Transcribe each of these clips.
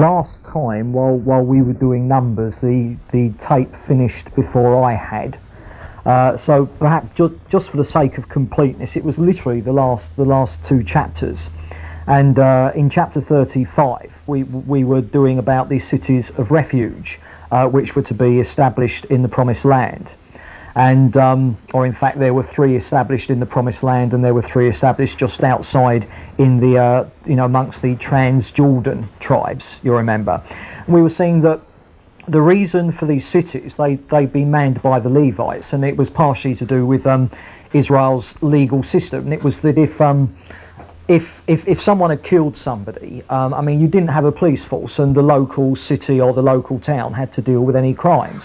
last time, while we were doing Numbers, the tape finished before I had. So perhaps just for the sake of completeness, it was literally the last two chapters. And in chapter 35, we were doing about these cities of refuge, which were to be established in the Promised Land. And or in fact, there were three established in the Promised Land, and there were three established just outside in the amongst the Transjordan tribes. You remember, and we were seeing that the reason for these cities, they'd been manned by the Levites, and it was partially to do with Israel's legal system. And it was that if someone had killed somebody, you didn't have a police force, and the local city or the local town had to deal with any crimes.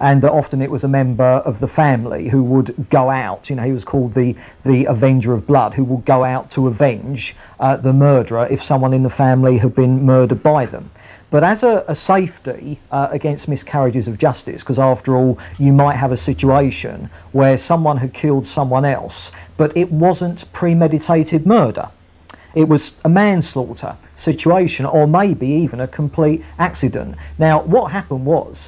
And often it was a member of the family who would go out. He was called the Avenger of Blood, who would go out to avenge the murderer if someone in the family had been murdered by them. But as a safety against miscarriages of justice, because after all, you might have a situation where someone had killed someone else, but it wasn't premeditated murder. It was a manslaughter situation, or maybe even a complete accident. Now, what happened was,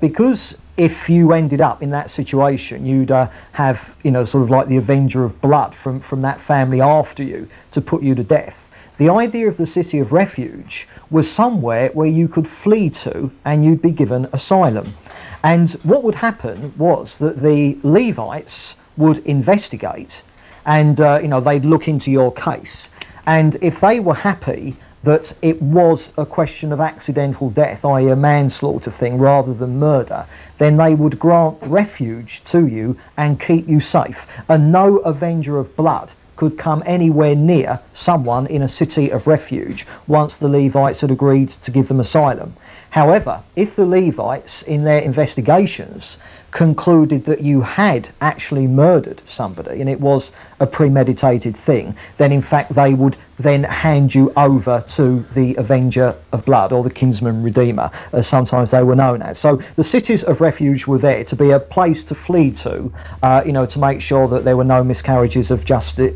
because if you ended up in that situation, you'd have, sort of like the Avenger of Blood from that family after you to put you to death. The idea of the city of refuge was somewhere where you could flee to and you'd be given asylum. And what would happen was that the Levites would investigate and, they'd look into your case. And if they were happy that it was a question of accidental death, i.e. a manslaughter thing rather than murder, then they would grant refuge to you and keep you safe. And no Avenger of Blood could come anywhere near someone in a city of refuge once the Levites had agreed to give them asylum. However, if the Levites in their investigations concluded that you had actually murdered somebody and it was a premeditated thing, then in fact they would then hand you over to the Avenger of Blood, or the Kinsman Redeemer, as sometimes they were known as. So the cities of refuge were there to be a place to flee to, to make sure that there were no miscarriages of justice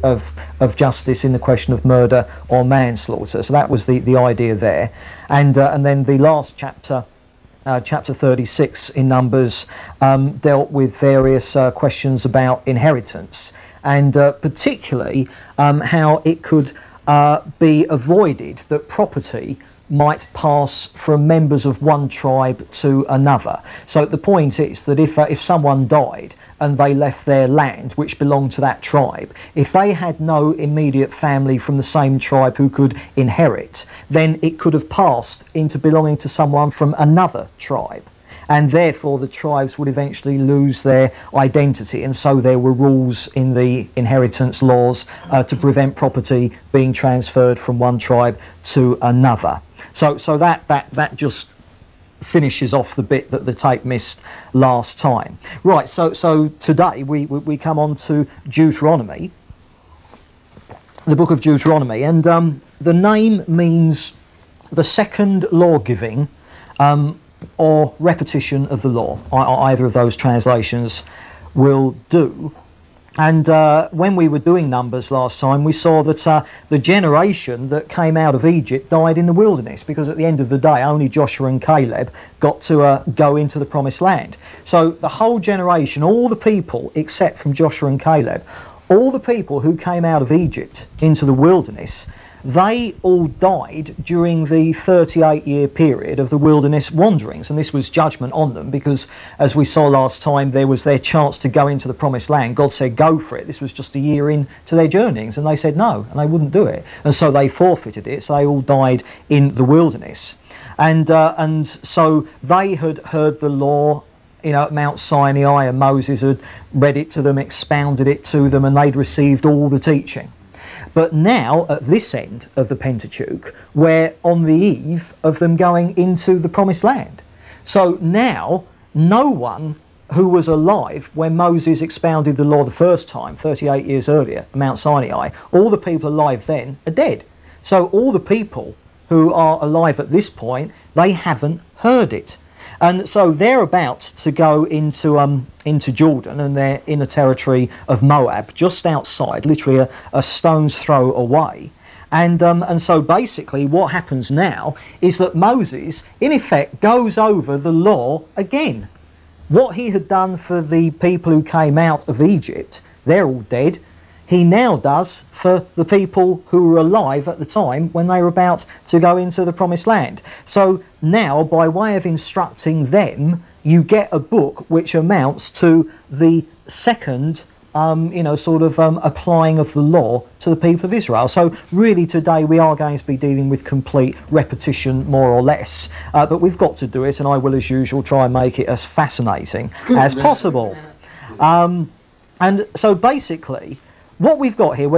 in the question of murder or manslaughter. So that was the idea there. And then the last chapter, chapter 36 in Numbers, dealt with various questions about inheritance, and particularly how it could be avoided that property might pass from members of one tribe to another. So the point is that if someone died and they left their land, which belonged to that tribe, if they had no immediate family from the same tribe who could inherit, then it could have passed into belonging to someone from another tribe. And therefore the tribes would eventually lose their identity, and so there were rules in the inheritance laws to prevent property being transferred from one tribe to another. So that just finishes off the bit that the tape missed last time. Right, so today we come on to Deuteronomy, the book of Deuteronomy, and the name means the second law-giving, or repetition of the law. Either of those translations will do. And when we were doing Numbers last time, we saw that the generation that came out of Egypt died in the wilderness, because at the end of the day, only Joshua and Caleb got to go into the Promised Land. So the whole generation, all the people except from Joshua and Caleb, all the people who came out of Egypt into the wilderness, they all died during the 38-year period of the wilderness wanderings, and this was judgment on them, because as we saw last time, there was their chance to go into the Promised Land. God said, go for it. This was just a year into their journeyings, and they said no, and they wouldn't do it, and so they forfeited it, so they all died in the wilderness. And and so they had heard the law at Mount Sinai, and Moses had read it to them, expounded it to them, and they'd received all the teaching. But now, at this end of the Pentateuch, we're on the eve of them going into the Promised Land. So now, no one who was alive when Moses expounded the law the first time, 38 years earlier, Mount Sinai, all the people alive then are dead. So all the people who are alive at this point, they haven't heard it. And so they're about to go into Jordan, and they're in the territory of Moab, just outside, literally a stone's throw away. And so basically what happens now is that Moses, in effect, goes over the law again. What he had done for the people who came out of Egypt, they're all dead, he now does for the people who were alive at the time when they were about to go into the promised land. So now, by way of instructing them, you get a book which amounts to the second applying of the law to the people of Israel. So really today we are going to be dealing with complete repetition, more or less. But we've got to do it, and I will, as usual, try and make it as fascinating as possible. And so basically, what we've got here,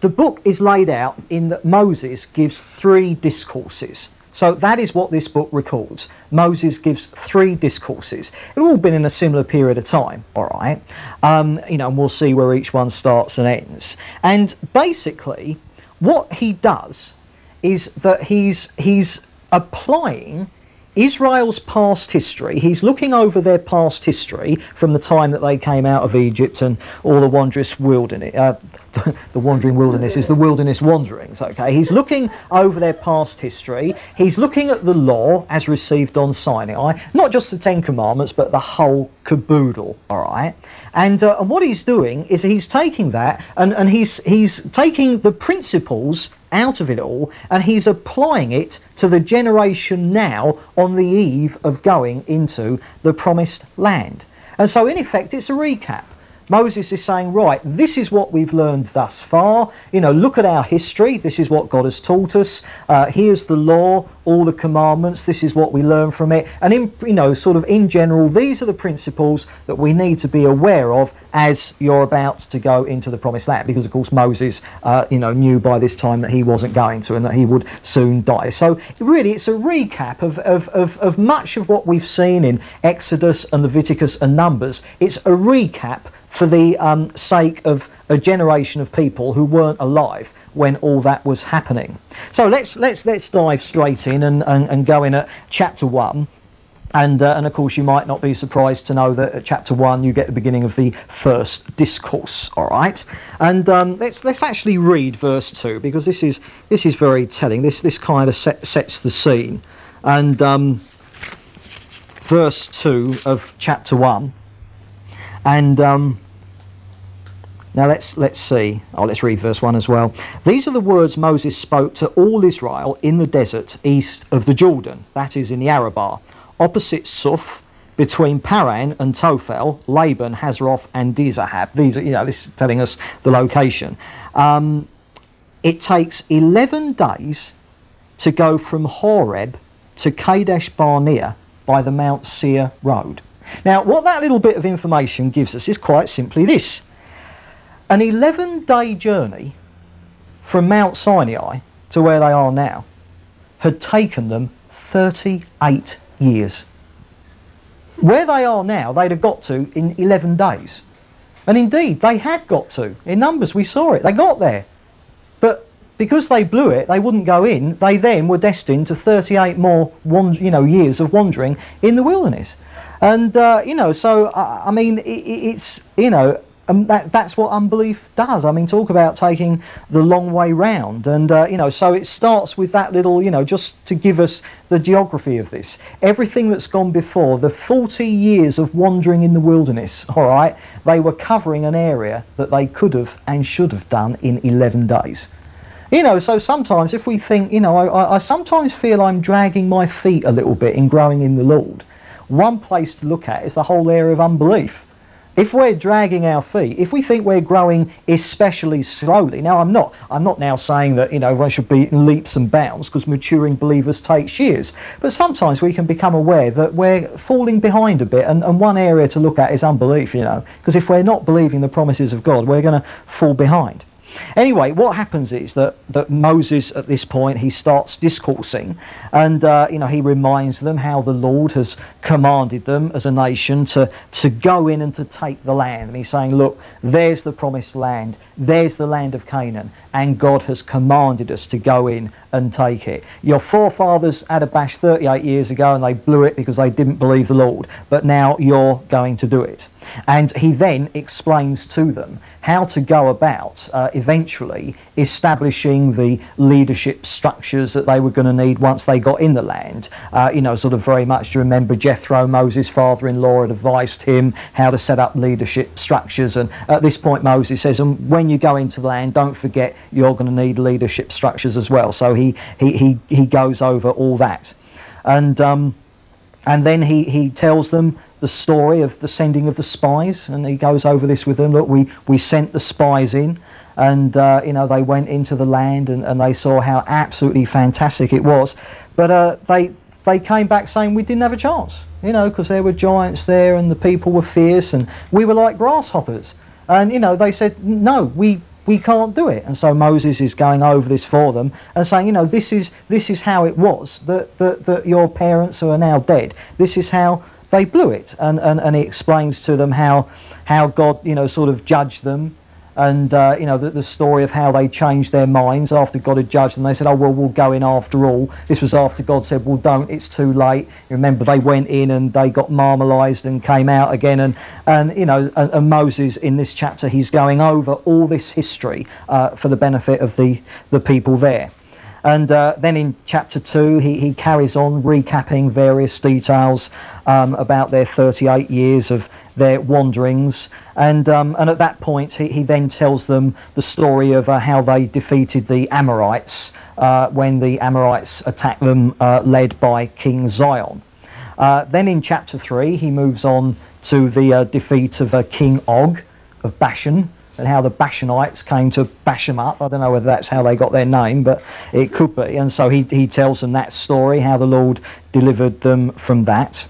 the book is laid out in that Moses gives three discourses. So that is what this book records. Moses gives three discourses. They've all been in a similar period of time, all right? And we'll see where each one starts and ends. And basically, what he does is that he's applying Israel's past history. He's looking over their past history from the time that they came out of Egypt and all the wondrous wilderness. The wandering wilderness is the wilderness wanderings, okay? He's looking over their past history. He's looking at the law as received on Sinai, not just the Ten Commandments, but the whole caboodle, all right? And what he's doing is he's taking that and he's taking the principles out of it all, and he's applying it to the generation now on the eve of going into the promised land. And so, in effect, it's a recap. Moses is saying, right, this is what we've learned thus far. Look at our history. This is what God has taught us. Here's the law, all the commandments. This is what we learn from it. And in general, these are the principles that we need to be aware of as you're about to go into the promised land. Because, of course, Moses, knew by this time that he wasn't going to and that he would soon die. So, really, it's a recap of much of what we've seen in Exodus and Leviticus and Numbers. It's a recap for the sake of a generation of people who weren't alive when all that was happening. So let's dive straight in and go in at chapter 1. And of course, you might not be surprised to know that at chapter 1 you get the beginning of the first discourse. All right, and let's actually read verse 2, because this is very telling. This kind of sets the scene. And verse 2 of chapter 1. And now let's see. Let's read verse 1 as well. These are the words Moses spoke to all Israel in the desert east of the Jordan, that is in the Arabah, opposite Suf, between Paran and Tophel, Laban, Hazroth and Dizahab. These are, this is telling us the location. It takes 11 days to go from Horeb to Kadesh Barnea by the Mount Seir road. Now, what that little bit of information gives us is quite simply this. An 11-day journey from Mount Sinai to where they are now had taken them 38 years. Where they are now, they'd have got to in 11 days. And indeed, they had got to. In Numbers, we saw it. They got there. But because they blew it, they wouldn't go in. They then were destined to 38 more years of wandering in the wilderness. That's what unbelief does. I mean, talk about taking the long way round. So it starts with that little, just to give us the geography of this. Everything that's gone before, the 40 years of wandering in the wilderness, all right, they were covering an area that they could have and should have done in 11 days. So sometimes if we think, I sometimes feel I'm dragging my feet a little bit in growing in the Lord. One place to look at is the whole area of unbelief. If we're dragging our feet, if we think we're growing especially slowly, now I'm not now saying that, one should be in leaps and bounds, because maturing believers takes years. But sometimes we can become aware that we're falling behind a bit, and one area to look at is unbelief, because if we're not believing the promises of God, we're going to fall behind. Anyway, what happens is that Moses, at this point, he starts discoursing, and he reminds them how the Lord has commanded them as a nation to go in and to take the land. And he's saying, look, there's the promised land, there's the land of Canaan, and God has commanded us to go in and take it. Your forefathers had a bash 38 years ago, and they blew it because they didn't believe the Lord, but now you're going to do it. And he then explains to them how to go about eventually establishing the leadership structures that they were going to need once they got in the land. Sort of very much, you remember Jethro, Moses' father-in-law, had advised him how to set up leadership structures. And at this point, Moses says, and when you go into the land, don't forget you're going to need leadership structures as well. So he goes over all that. And then he tells them the story of the sending of the spies, and he goes over this with them. Look, we sent the spies in, and they went into the land, and they saw how absolutely fantastic it was. But they came back saying we didn't have a chance, because there were giants there, and the people were fierce, and we were like grasshoppers. And they said no, we can't do it. And so Moses is going over this for them and saying, this is how it was that your parents who are now dead. This is how they blew it. And he explains to them how God, sort of judged them, and the story of how they changed their minds after God had judged them. They said, oh, well, we'll go in after all. This was after God said, well, don't, it's too late. You remember, they went in and they got marmalized and came out again. And Moses, in this chapter, he's going over all this history for the benefit of the people there. And then in chapter 2, he carries on recapping various details about their 38 years of their wanderings. And at that point, he then tells them the story of how they defeated the Amorites when the Amorites attacked them, led by King Zion. Then in chapter 3, he moves on to the defeat of King Og of Bashan, and how the Bashanites came to bash them up. I don't know whether that's how they got their name, but it could be. And so he tells them that story, how the Lord delivered them from that.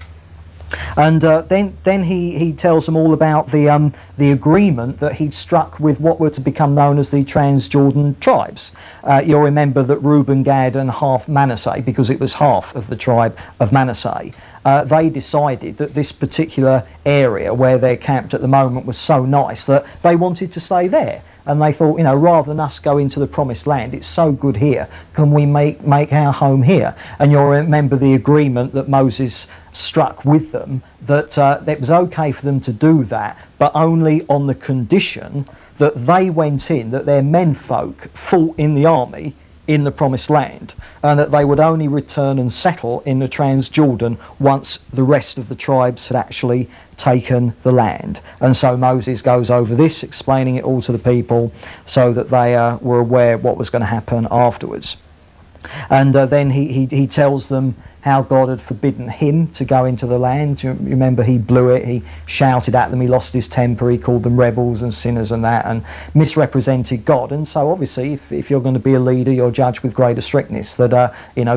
And then he tells them all about the agreement that he'd struck with what were to become known as the Transjordan tribes. You'll remember that Reuben, Gad and half Manasseh, because it was half of the tribe of Manasseh, they decided that this particular area where they're camped at the moment was so nice that they wanted to stay there. And they thought, rather than us go into the promised land, it's so good here, can we make our home here? And you'll remember the agreement that Moses struck with them, that it was okay for them to do that, but only on the condition that they went in, that their menfolk fought in the army in the promised land, and that they would only return and settle in the Transjordan once the rest of the tribes had actually taken the land. And so Moses goes over this, explaining it all to the people so that they were aware what was going to happen afterwards. And then he tells them how God had forbidden him to go into the land. You remember, he blew it, he shouted at them, he lost his temper, he called them rebels and sinners and that, and misrepresented God. And so obviously, if you're going to be a leader, you're judged with greater strictness. That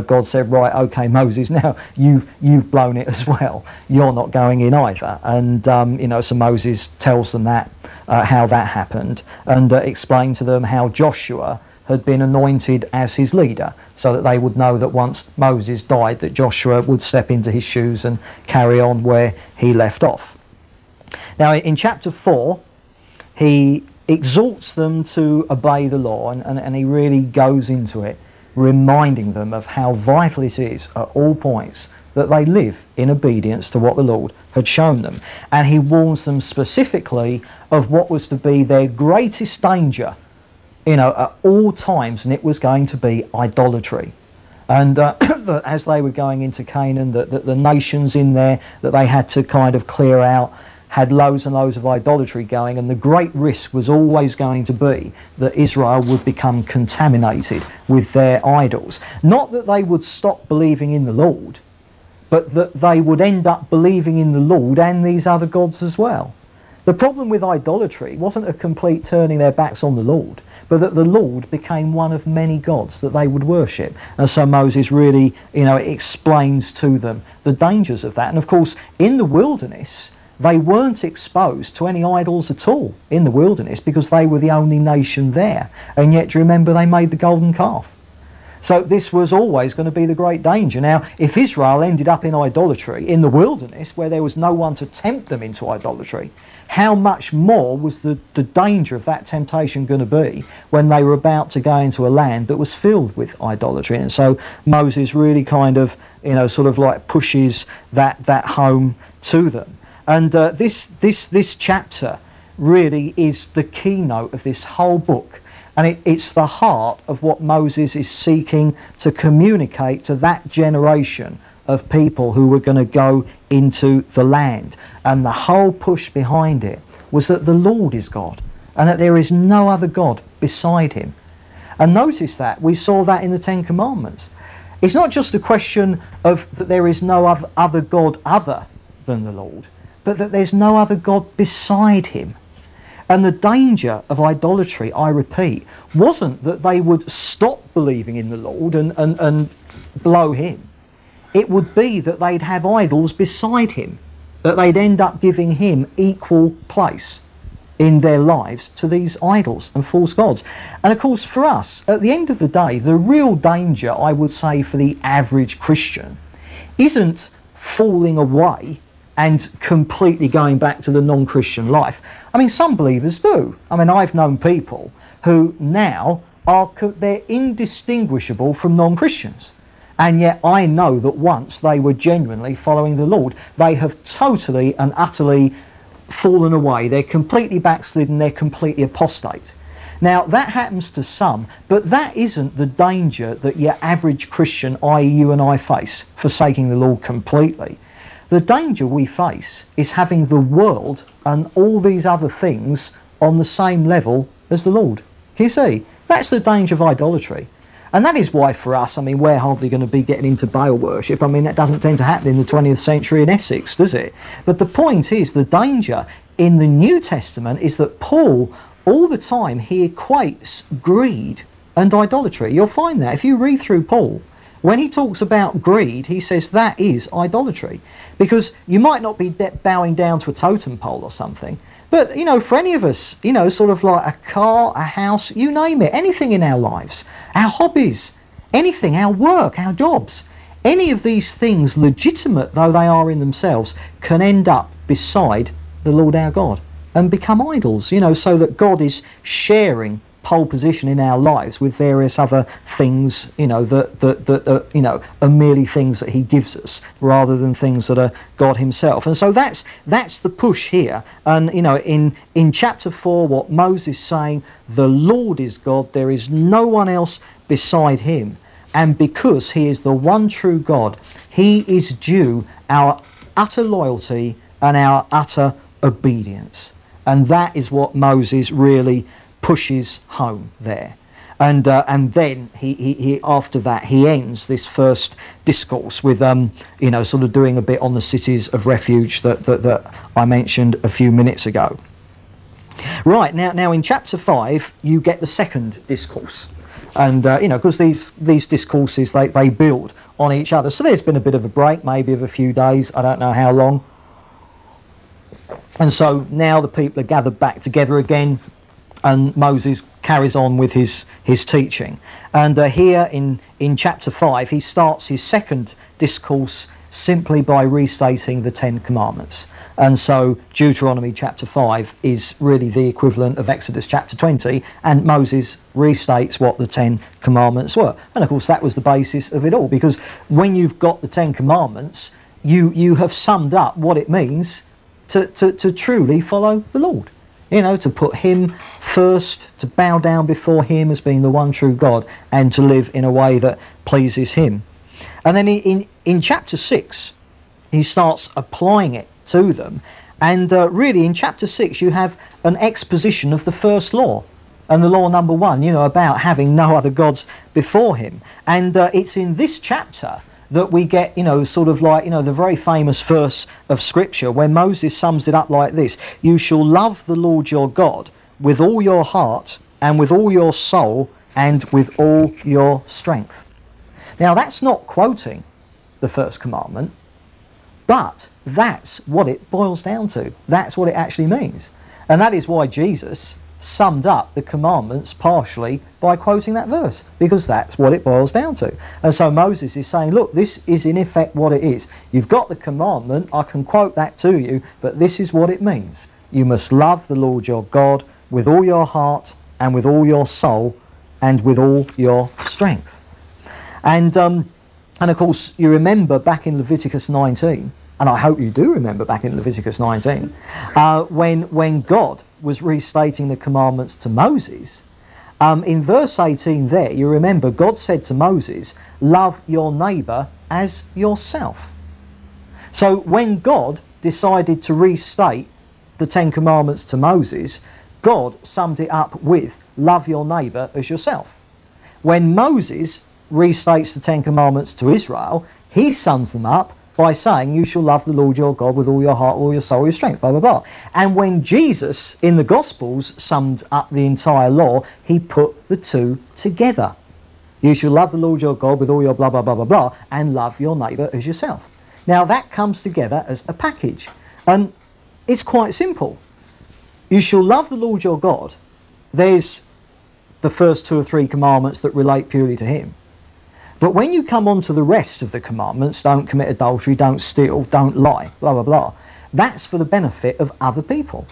God said, right, okay, Moses, now you've blown it as well. You're not going in either. And so Moses tells them that how that happened, and explained to them how Joshua had been anointed as his leader, so that they would know that once Moses died, that Joshua would step into his shoes and carry on where he left off. Now in chapter 4, he exhorts them to obey the law, and he really goes into it, reminding them of how vital it is at all points that they live in obedience to what the Lord had shown them. And he warns them specifically of what was to be their greatest danger at all times, and it was going to be idolatry. And as they were going into Canaan, the nations in there that they had to kind of clear out had loads and loads of idolatry going, and the great risk was always going to be that Israel would become contaminated with their idols. Not that they would stop believing in the Lord, but that they would end up believing in the Lord and these other gods as well. The problem with idolatry wasn't a complete turning their backs on the Lord, but that the Lord became one of many gods that they would worship. And so Moses really, explains to them the dangers of that. And of course, in the wilderness, they weren't exposed to any idols at all in the wilderness, because they were the only nation there. And yet, remember, they made the golden calf. So this was always going to be the great danger. Now, if Israel ended up in idolatry in the wilderness, where there was no one to tempt them into idolatry, how much more was the danger of that temptation going to be when they were about to go into a land that was filled with idolatry? And so Moses really kind of, pushes that home to them. And this chapter really is the keynote of this whole book, and it's the heart of what Moses is seeking to communicate to that generation of people who were going to go into the land. And the whole push behind it was that the Lord is God, and that there is no other God beside him. And notice that we saw that in the Ten Commandments. It's not just a question of that there is no other God other than the Lord, but that there's no other God beside him. And the danger of idolatry, I repeat, wasn't that they would stop believing in the Lord and blow him. It would be that they'd have idols beside him, that they'd end up giving him equal place in their lives to these idols and false gods. And of course for us, at the end of the day, the real danger, I would say, for the average Christian isn't falling away and completely going back to the non-Christian life. I mean, some believers do. I mean, I've known people who now they're indistinguishable from non-Christians. And yet I know that once they were genuinely following the Lord, they have totally and utterly fallen away. They're completely backslidden, they're completely apostate. Now, that happens to some, but that isn't the danger that your average Christian, i.e. you and I, face, forsaking the Lord completely. The danger we face is having the world and all these other things on the same level as the Lord. You see, that's the danger of idolatry. And that is why for us, I mean, we're hardly going to be getting into Baal worship. I mean, that doesn't tend to happen in the 20th century in Essex, does it? But the point is, the danger in the New Testament is that Paul, all the time, he equates greed and idolatry. You'll find that. If you read through Paul, when he talks about greed, he says that is idolatry. Because you might not be bowing down to a totem pole or something, but, you know, for any of us, you know, sort of like a car, a house, you name it, anything in our lives, our hobbies, anything, our work, our jobs, any of these things, legitimate though they are in themselves, can end up beside the Lord our God and become idols, you know, so that God is sharing pole position in our lives with various other things, you know, that you know, are merely things that he gives us rather than things that are God himself. And so that's the push here. And you know, in chapter 4, what Moses is saying, the Lord is God, there is no one else beside him, and because he is the one true God, he is due our utter loyalty and our utter obedience. And that is what Moses really pushes home there. And then he after that he ends this first discourse with you know, sort of doing a bit on the cities of refuge that I mentioned a few minutes ago. Right, now in chapter 5 you get the second discourse. And you know, because these discourses they build on each other. So there's been a bit of a break, maybe of a few days, I don't know how long. And so now the people are gathered back together again. And Moses carries on with his teaching. And here in chapter 5, he starts his second discourse simply by restating the Ten Commandments. And so Deuteronomy chapter 5 is really the equivalent of Exodus chapter 20, and Moses restates what the Ten Commandments were. And of course that was the basis of it all, because when you've got the Ten Commandments, you have summed up what it means to truly follow the Lord. You know, to put him first, to bow down before him as being the one true God, and to live in a way that pleases him. And then in chapter 6, he starts applying it to them. And really, in chapter 6, you have an exposition of the first law. And the law number 1, you know, about having no other gods before him. And it's in this chapter that we get, you know, sort of like, you know, the very famous verse of Scripture where Moses sums it up like this: you shall love the Lord your God with all your heart and with all your soul and with all your strength. Now that's not quoting the first commandment, but that's what it boils down to. That's what it actually means. And that is why Jesus summed up the commandments partially by quoting that verse, because that's what it boils down to. And so Moses is saying, look, this is in effect what it is. You've got the commandment, I can quote that to you, but this is what it means. You must love the Lord your God with all your heart and with all your soul and with all your strength. And of course you remember back in Leviticus 19 and I hope you do remember back in Leviticus 19, when God was restating the commandments to Moses, in verse 18 there, you remember God said to Moses, love your neighbour as yourself. So when God decided to restate the Ten Commandments to Moses, God summed it up with, love your neighbour as yourself. When Moses restates the Ten Commandments to Israel, he sums them up by saying, you shall love the Lord your God with all your heart, all your soul, all your strength, blah, blah, blah. And when Jesus, in the Gospels, summed up the entire law, he put the two together. You shall love the Lord your God with all your blah, blah, blah, blah, blah, and love your neighbour as yourself. Now that comes together as a package. And it's quite simple. You shall love the Lord your God. There's the first two or three commandments that relate purely to him. But when you come on to the rest of the commandments, don't commit adultery, don't steal, don't lie, blah, blah, blah, that's for the benefit of other people.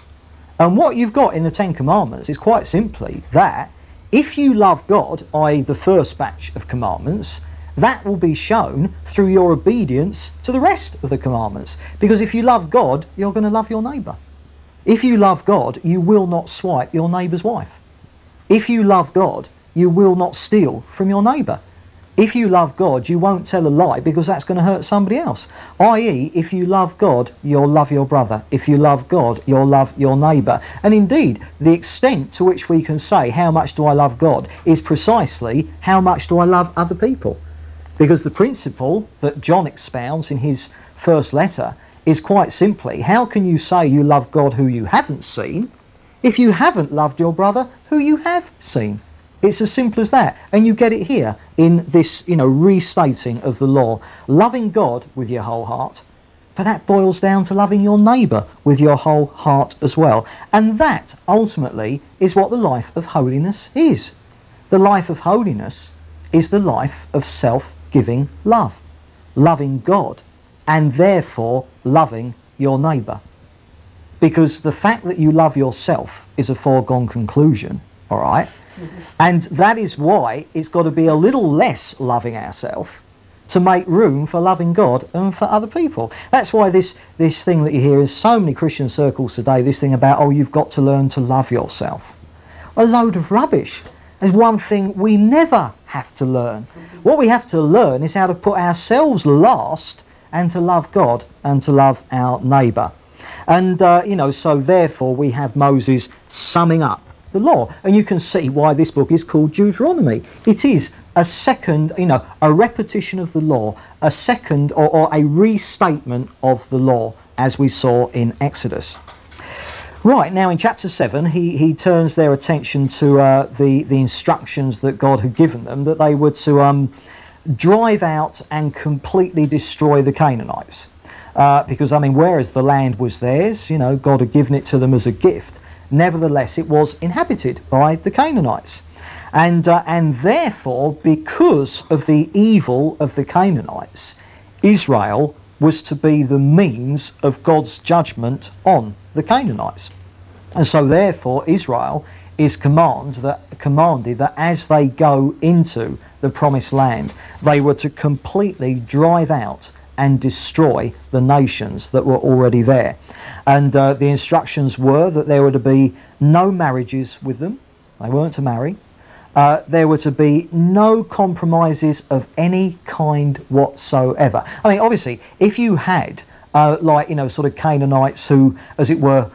And what you've got in the Ten Commandments is quite simply that if you love God, i.e. the first batch of commandments, that will be shown through your obedience to the rest of the commandments. Because if you love God, you're going to love your neighbour. If you love God, you will not swipe your neighbour's wife. If you love God, you will not steal from your neighbour. If you love God, you won't tell a lie because that's going to hurt somebody else. I.e., if you love God, you'll love your brother. If you love God, you'll love your neighbour. And indeed, the extent to which we can say, how much do I love God, is precisely how much do I love other people. Because the principle that John expounds in his first letter is quite simply, how can you say you love God who you haven't seen if you haven't loved your brother who you have seen? It's as simple as that. And you get it here in this, restating of the law. Loving God with your whole heart, but that boils down to loving your neighbour with your whole heart as well. And that, ultimately, is what the life of holiness is. The life of holiness is the life of self-giving love. Loving God, and therefore loving your neighbour. Because the fact that you love yourself is a foregone conclusion, all right? And that is why it's got to be a little less loving ourselves to make room for loving God and for other people. That's why this thing that you hear in so many Christian circles today, this thing about, oh, you've got to learn to love yourself. A load of rubbish. There's one thing we never have to learn. What we have to learn is how to put ourselves last and to love God and to love our neighbour. And, so therefore we have Moses summing up the law. And you can see why this book is called Deuteronomy. It is a second, a repetition of the law, a second or a restatement of the law, as we saw in Exodus. Right, now in chapter 7, he turns their attention to the instructions that God had given them, that they were to drive out and completely destroy the Canaanites. Because whereas the land was theirs, God had given it to them as a gift. Nevertheless, it was inhabited by the Canaanites. And therefore, because of the evil of the Canaanites, Israel was to be the means of God's judgment on the Canaanites. And so therefore, Israel is commanded that as they go into the promised land, they were to completely drive out and destroy the nations that were already there. And the instructions were that there were to be no marriages with them. They weren't to marry. There were to be no compromises of any kind whatsoever. Obviously, if you had, Canaanites who, as it were,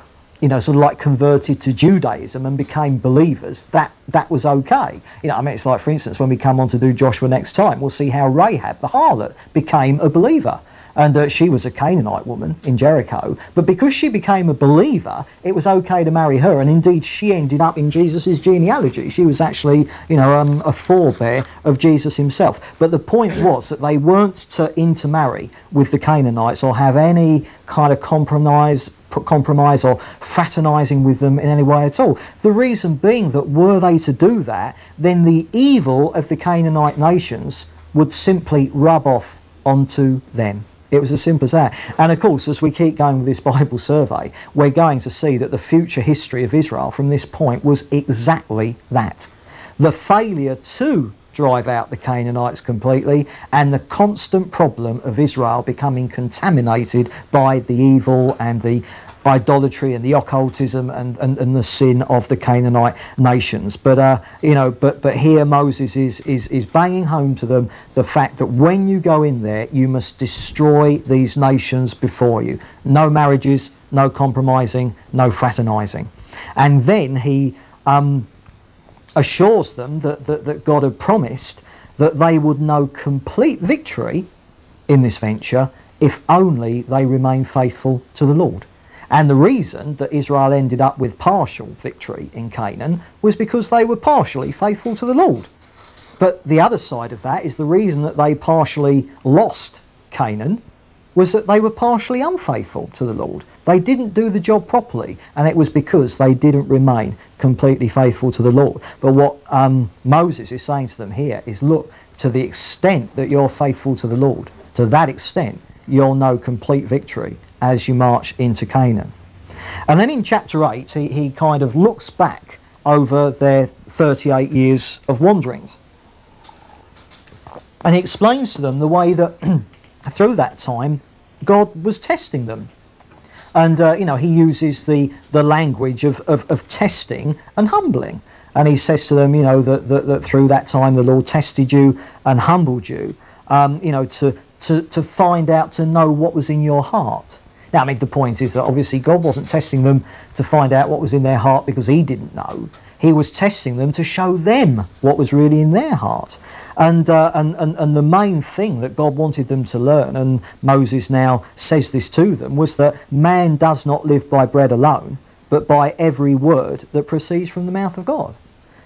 converted to Judaism and became believers, that was okay. It's like, for instance, when we come on to do Joshua next time, we'll see how Rahab the harlot became a believer. And she was a Canaanite woman in Jericho. But because she became a believer, it was okay to marry her. And indeed, she ended up in Jesus' genealogy. She was actually, a forebear of Jesus himself. But the point was that they weren't to intermarry with the Canaanites or have any kind of compromise or fraternising with them in any way at all. The reason being that were they to do that, then the evil of the Canaanite nations would simply rub off onto them. It was as simple as that. And of course, as we keep going with this Bible survey, we're going to see that the future history of Israel from this point was exactly that. The failure to drive out the Canaanites completely, and the constant problem of Israel becoming contaminated by the evil and the idolatry and the occultism and the sin of the Canaanite nations. But but here Moses is banging home to them the fact that when you go in there, you must destroy these nations before you. No marriages, no compromising, no fraternizing. And then he assures them that God had promised that they would know complete victory in this venture if only they remain faithful to the Lord. And the reason that Israel ended up with partial victory in Canaan was because they were partially faithful to the Lord. But the other side of that is the reason that they partially lost Canaan was that they were partially unfaithful to the Lord. They didn't do the job properly, and it was because they didn't remain completely faithful to the Lord. But what Moses is saying to them here is, look, to the extent that you're faithful to the Lord, to that extent you'll know complete victory as you march into Canaan. And then in chapter 8, he kind of looks back over their 38 years of wanderings. And he explains to them the way that through that time God was testing them. And, he uses the language of testing and humbling. And he says to them, that through that time the Lord tested you and humbled you, to find out, to know what was in your heart. Now, the point is that obviously God wasn't testing them to find out what was in their heart because he didn't know. He was testing them to show them what was really in their heart. And the main thing that God wanted them to learn, and Moses now says this to them, was that man does not live by bread alone, but by every word that proceeds from the mouth of God.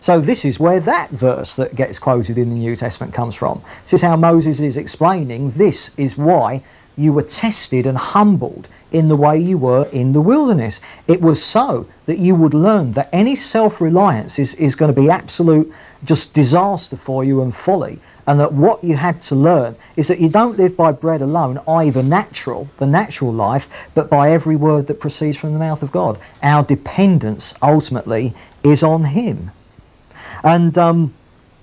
So this is where that verse that gets quoted in the New Testament comes from. This is how Moses is explaining, this is why you were tested and humbled in the way you were in the wilderness. It was so that you would learn that any self-reliance is going to be absolute just disaster for you and folly, and that what you had to learn is that you don't live by bread alone, either the natural life, but by every word that proceeds from the mouth of God. Our dependence ultimately is on him. And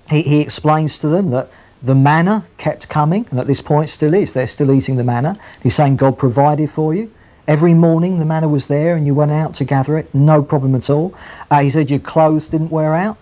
he explains to them that the manna kept coming, and at this point still is. They're still eating the manna. He's saying God provided for you. Every morning the manna was there and you went out to gather it, no problem at all. He said your clothes didn't wear out.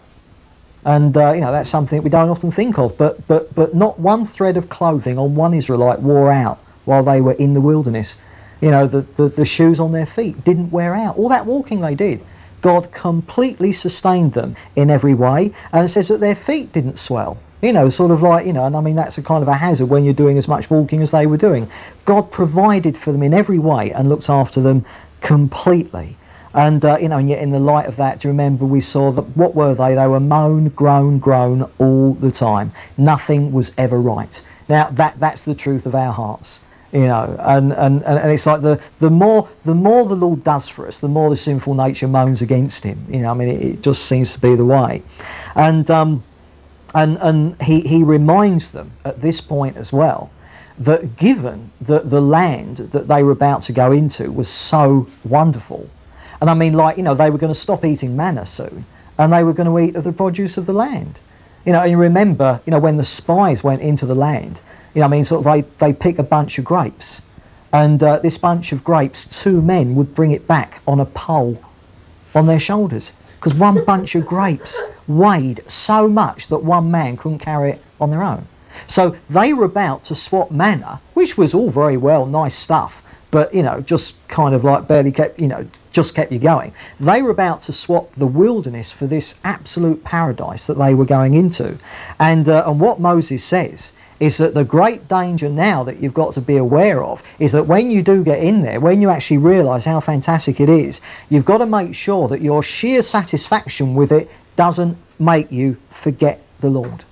And, that's something we don't often think of, but not one thread of clothing on one Israelite wore out while they were in the wilderness. The shoes on their feet didn't wear out. All that walking they did, God completely sustained them in every way, and it says that their feet didn't swell. That's a kind of a hazard when you're doing as much walking as they were doing. God provided for them in every way and looked after them completely. And, and yet in the light of that, do you remember we saw that, what were they? They were moan, groan all the time. Nothing was ever right. Now, that's the truth of our hearts. And it's like the more the Lord does for us, the more the sinful nature moans against him. It just seems to be the way. And he reminds them at this point as well that given that the land that they were about to go into was so wonderful, and they were going to stop eating manna soon, and they were going to eat of the produce of the land. And you remember, when the spies went into the land. They pick a bunch of grapes, and this bunch of grapes, two men would bring it back on a pole on their shoulders, because one bunch of grapes weighed so much that one man couldn't carry it on their own. So they were about to swap manna, which was all very well, nice stuff, but, just kind of like barely kept, just kept you going. They were about to swap the wilderness for this absolute paradise that they were going into. And what Moses says is that the great danger now that you've got to be aware of is that when you do get in there, when you actually realise how fantastic it is, you've got to make sure that your sheer satisfaction with it doesn't make you forget the Lord.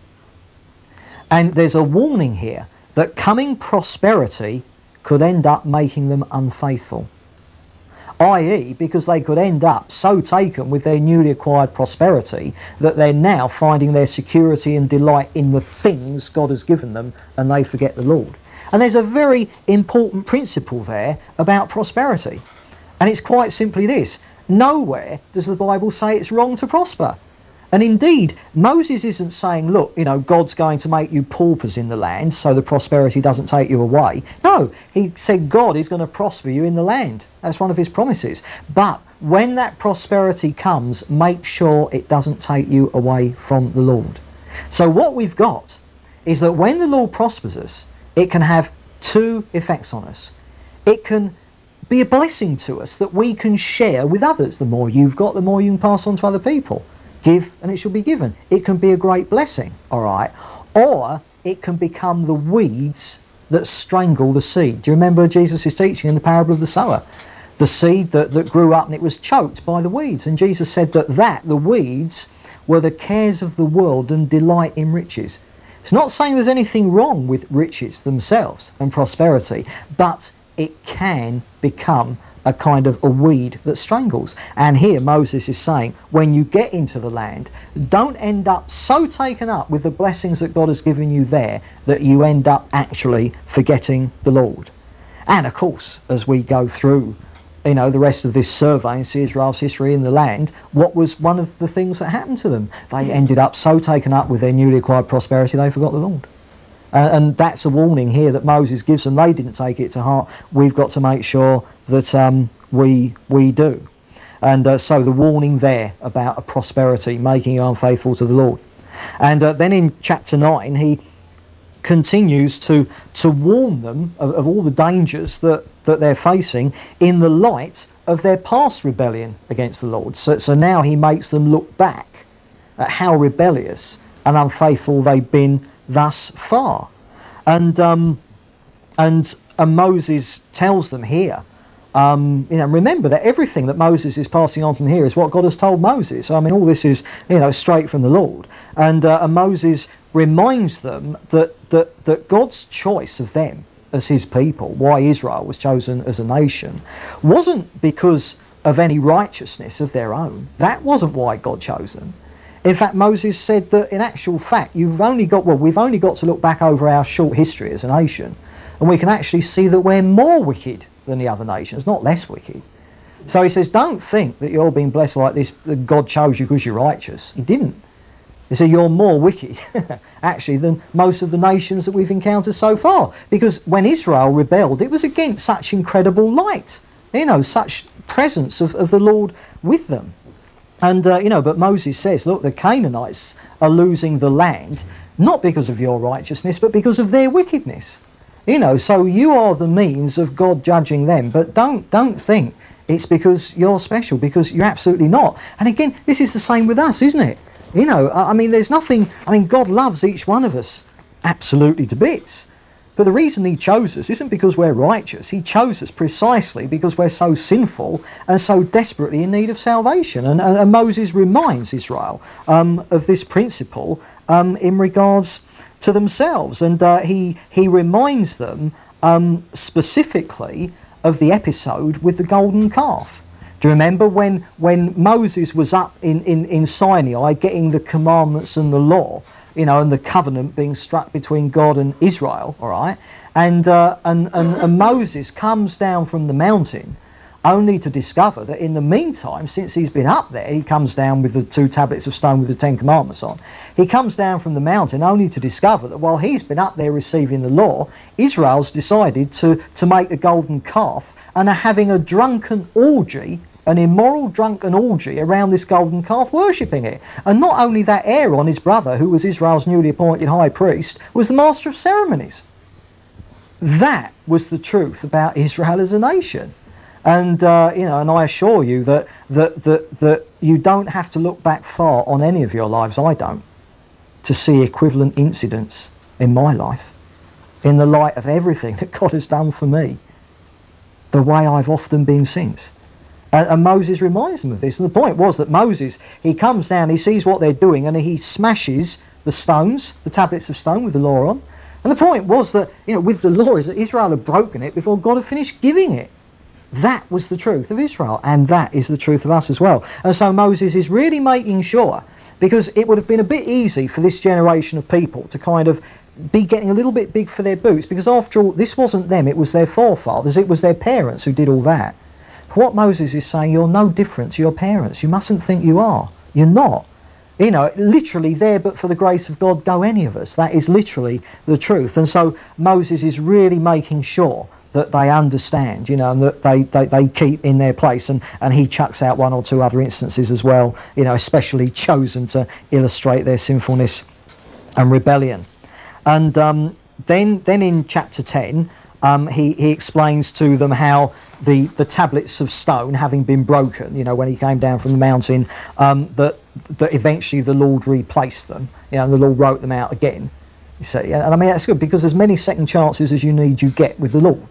And there's a warning here that coming prosperity could end up making them unfaithful, i.e. because they could end up so taken with their newly acquired prosperity that they're now finding their security and delight in the things God has given them, and they forget the Lord. And there's a very important principle there about prosperity, and it's quite simply this. Nowhere does the Bible say it's wrong to prosper. And indeed, Moses isn't saying, look, you know, God's going to make you paupers in the land so the prosperity doesn't take you away. No, he said God is going to prosper you in the land. That's one of his promises. But when that prosperity comes, make sure it doesn't take you away from the Lord. So what we've got is that when the Lord prospers us, it can have two effects on us. It can be a blessing to us that we can share with others. The more you've got, the more you can pass on to other people. Give and it shall be given. It can be a great blessing, all right? Or it can become the weeds that strangle the seed. Do you remember Jesus' teaching in the parable of the sower? The seed that grew up and it was choked by the weeds. And Jesus said that the weeds were the cares of the world and delight in riches. It's not saying there's anything wrong with riches themselves and prosperity, but it can become a kind of a weed that strangles. And here Moses is saying, when you get into the land, don't end up so taken up with the blessings that God has given you there that you end up actually forgetting the Lord. And of course, as we go through, you know, the rest of this survey and see Israel's history in the land, what was one of the things that happened to them? They ended up so taken up with their newly acquired prosperity, they forgot the Lord. And that's a warning here that Moses gives them. They didn't take it to heart. We've got to make sure that we do. And so the warning there about a prosperity, making you unfaithful to the Lord. And then in chapter 9, he continues to warn them of all the dangers that they're facing in the light of their past rebellion against the Lord. So now he makes them look back at how rebellious and unfaithful they've been thus far. And Moses tells them here, you know, remember that everything that Moses is passing on from here is what God has told Moses. I mean, all this is, you know, straight from the Lord. And Moses reminds them that God's choice of them as his people, why Israel was chosen as a nation, wasn't because of any righteousness of their own. That wasn't why God chose them. In fact, Moses said that in actual fact, we've only got to look back over our short history as a nation, and we can actually see that we're more wicked than the other nations, not less wicked. So he says, don't think that you're being blessed like this, that God chose you because you're righteous. He didn't. He said, you're more wicked, actually, than most of the nations that we've encountered so far. Because when Israel rebelled, it was against such incredible light, you know, such presence of the Lord with them. And, you know, but Moses says, look, the Canaanites are losing the land, not because of your righteousness, but because of their wickedness. You know, so you are the means of God judging them, but don't think it's because you're special, because you're absolutely not. And again, this is the same with us, isn't it? You know, I mean, there's nothing, I mean, God loves each one of us absolutely to bits. But the reason he chose us isn't because we're righteous. He chose us precisely because we're so sinful and so desperately in need of salvation. And Moses reminds Israel of this principle in regards to themselves. And he reminds them specifically of the episode with the golden calf. Do you remember when Moses was up in Sinai getting the commandments and the law? You know, and the covenant being struck between God and Israel, all right? And Moses comes down from the mountain only to discover that in the meantime, since he's been up there, he comes down with the two tablets of stone with the 10 commandments on. He comes down from the mountain only to discover that while he's been up there receiving the law, Israel's decided to make a golden calf and are having a drunken orgy, an immoral drunken orgy around this golden calf, worshipping it. And not only that, Aaron, his brother, who was Israel's newly appointed high priest, was the master of ceremonies. That was the truth about Israel as a nation. And, you know, and I assure you that you don't have to look back far on any of your lives, I don't, to see equivalent incidents in my life, in the light of everything that God has done for me, the way I've often been since. And Moses reminds them of this. And the point was that Moses, he comes down, he sees what they're doing, and he smashes the stones, the tablets of stone with the law on. And the point was that, you know, with the law is that Israel had broken it before God had finished giving it. That was the truth of Israel, and that is the truth of us as well. And so Moses is really making sure, because it would have been a bit easy for this generation of people to kind of be getting a little bit big for their boots, because after all, this wasn't them, it was their forefathers, it was their parents who did all that. What Moses is saying, you're no different to your parents. You mustn't think you are. You're not. You know, literally there, but for the grace of God, go any of us. That is literally the truth. And so Moses is really making sure that they understand, you know, and that they keep in their place. And he chucks out one or two other instances as well, you know, especially chosen to illustrate their sinfulness and rebellion. And then in chapter 10, he explains to them how the tablets of stone, having been broken, you know, when he came down from the mountain, that eventually the Lord replaced them, you know, and the Lord wrote them out again. You see, and I mean, that's good, because as many second chances as you need, you get with the Lord.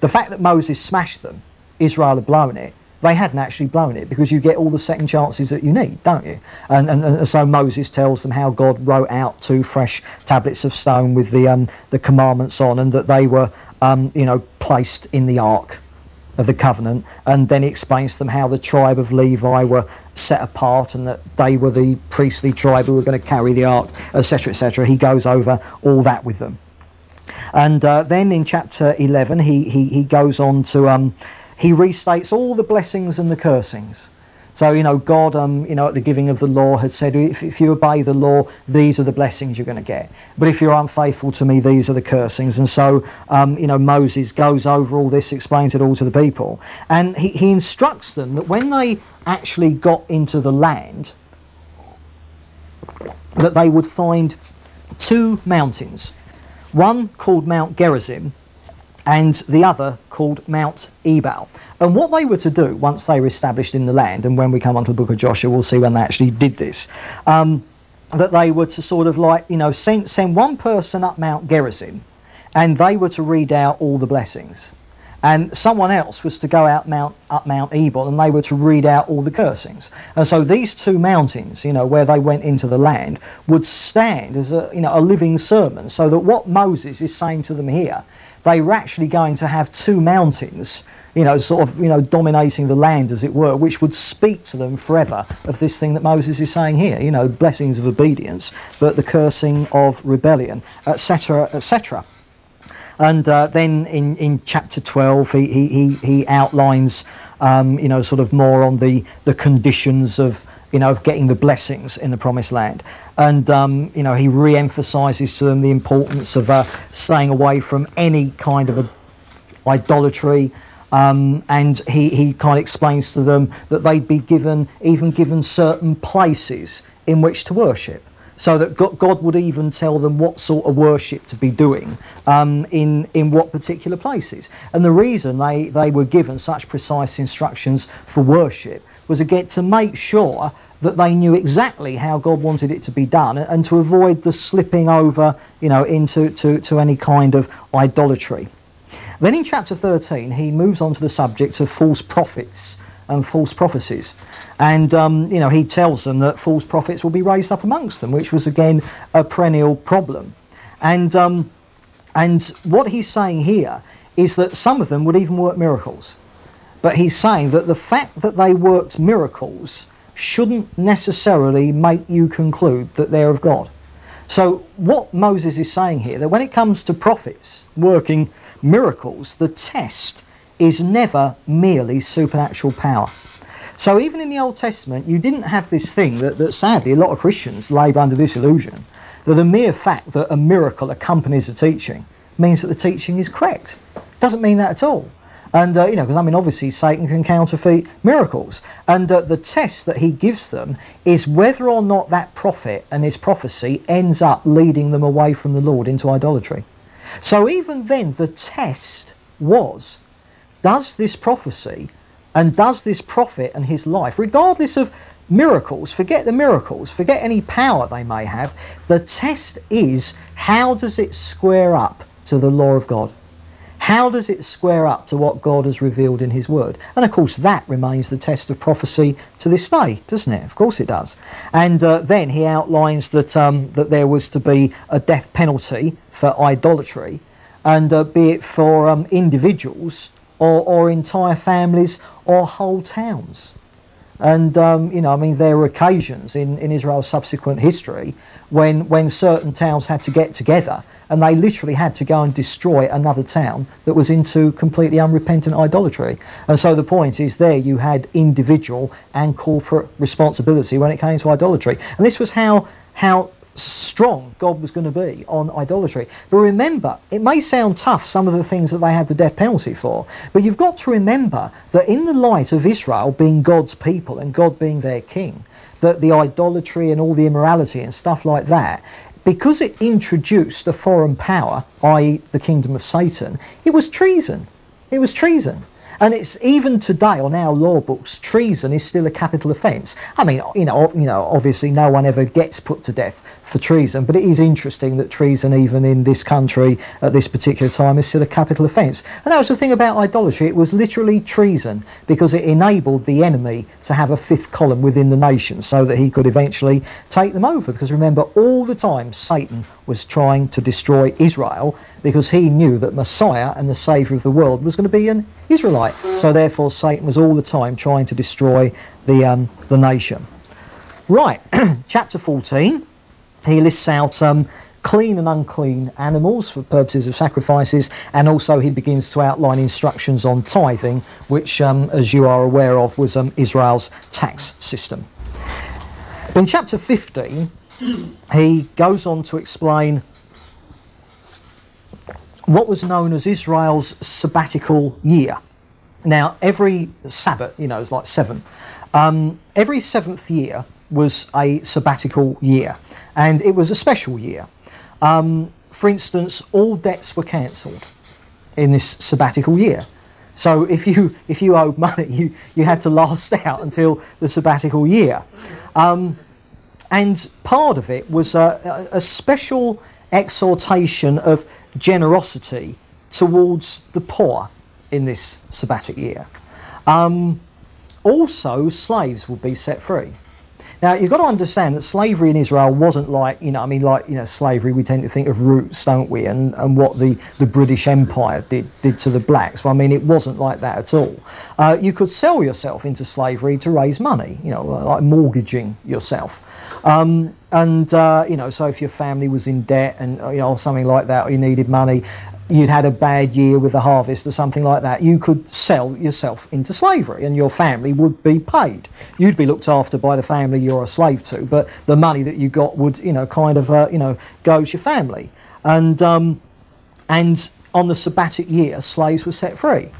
The fact that Moses smashed them, Israel had blown it. They hadn't actually blown it, because you get all the second chances that you need, don't you? And so Moses tells them how God wrote out 2 fresh tablets of stone with the commandments on, and that they were you know, placed in the ark of the covenant. And then he explains to them how the tribe of Levi were set apart, and that they were the priestly tribe who were going to carry the ark, etc., etc. He goes over all that with them. And then in chapter 11 he goes on to he restates all the blessings and the cursings. So, you know, God, you know, at the giving of the law had said, if you obey the law, these are the blessings you're going to get. But if you're unfaithful to me, these are the cursings. And so, you know, Moses goes over all this, explains it all to the people. And he instructs them that when they actually got into the land, that they would find 2 mountains. One called Mount Gerizim, and the other called Mount Ebal. And what they were to do once they were established in the land, and when we come onto the book of Joshua, we'll see when they actually did this, that they were to sort of like, you know, send one person up Mount Gerizim, and they were to read out all the blessings. And someone else was to go out up Mount Ebal, and they were to read out all the cursings. And so these 2 mountains, you know, where they went into the land, would stand as a, you know, a living sermon, so that what Moses is saying to them here, they were actually going to have 2 mountains, you know, sort of, you know, dominating the land, as it were, which would speak to them forever of this thing that Moses is saying here, you know, blessings of obedience, but the cursing of rebellion, etc., etc. And then in chapter 12, he outlines, you know, sort of more on the conditions of, you know, of getting the blessings in the promised land. And, you know, he re-emphasises to them the importance of staying away from any kind of idolatry. And he kind of explains to them that they'd be given certain places in which to worship. So that God would even tell them what sort of worship to be doing in what particular places. And the reason they were given such precise instructions for worship was, again, to make sure that they knew exactly how God wanted it to be done, and to avoid the slipping over, you know, into any kind of idolatry. Then in chapter 13, he moves on to the subject of false prophets and false prophecies. And, you know, he tells them that false prophets will be raised up amongst them, which was, again, a perennial problem. And what he's saying here is that some of them would even work miracles. But he's saying that the fact that they worked miracles shouldn't necessarily make you conclude that they're of God. So what Moses is saying here, that when it comes to prophets working miracles, the test is never merely supernatural power. So even in the Old Testament, you didn't have this thing that sadly a lot of Christians labour under this illusion, that the mere fact that a miracle accompanies a teaching means that the teaching is correct. Doesn't mean that at all. And, you know, because, I mean, obviously Satan can counterfeit miracles. And the test that he gives them is whether or not that prophet and his prophecy ends up leading them away from the Lord into idolatry. So even then, the test was, does this prophecy and does this prophet and his life, regardless of miracles, forget the miracles, forget any power they may have, the test is, how does it square up to the law of God? How does it square up to what God has revealed in his word? And of course that remains the test of prophecy to this day, doesn't it? Of course it does. And then he outlines that that there was to be a death penalty for idolatry, and be it for individuals or entire families or whole towns. And, you know, I mean, there were occasions in Israel's subsequent history when certain towns had to get together and they literally had to go and destroy another town that was into completely unrepentant idolatry. And so the point is there you had individual and corporate responsibility when it came to idolatry. And this was how strong God was going to be on idolatry. But remember, it may sound tough, some of the things that they had the death penalty for, but you've got to remember that in the light of Israel being God's people and God being their king, that the idolatry and all the immorality and stuff like that, because it introduced a foreign power, i.e. the kingdom of Satan, it was treason. It was treason. And it's even today on our law books, treason is still a capital offence. I mean, you know, obviously no one ever gets put to death for treason, but it is interesting that treason, even in this country at this particular time, is still a capital offence. And that was the thing about idolatry; it was literally treason because it enabled the enemy to have a fifth column within the nation, so that he could eventually take them over. Because remember, all the time Satan was trying to destroy Israel because he knew that Messiah and the Saviour of the world was going to be an Israelite. So therefore Satan was all the time trying to destroy the nation. Right, chapter 14, he lists out clean and unclean animals for purposes of sacrifices, and also he begins to outline instructions on tithing, which, as you are aware of, was Israel's tax system. In chapter 15, he goes on to explain what was known as Israel's sabbatical year. Now, every Sabbath, you know, it's like seven. Every seventh year was a sabbatical year, and it was a special year. For instance, all debts were cancelled in this sabbatical year. So if you owed money, you had to last out until the sabbatical year. And part of it was a special exhortation of generosity towards the poor in this sabbatic year. Also, slaves would be set free. Now, you've got to understand that slavery in Israel wasn't like, you know, I mean, like, you know, slavery, we tend to think of roots, don't we, and what the British Empire did to the blacks. Well, I mean, it wasn't like that at all. You could sell yourself into slavery to raise money, you know, like mortgaging yourself. You know, so if your family was in debt and, you know, or something like that, or you needed money, you'd had a bad year with the harvest or something like that, you could sell yourself into slavery and your family would be paid. You'd be looked after by the family you're a slave to, but the money that you got would, you know, kind of, you know, go to your family. And on the sabbatic year, slaves were set free.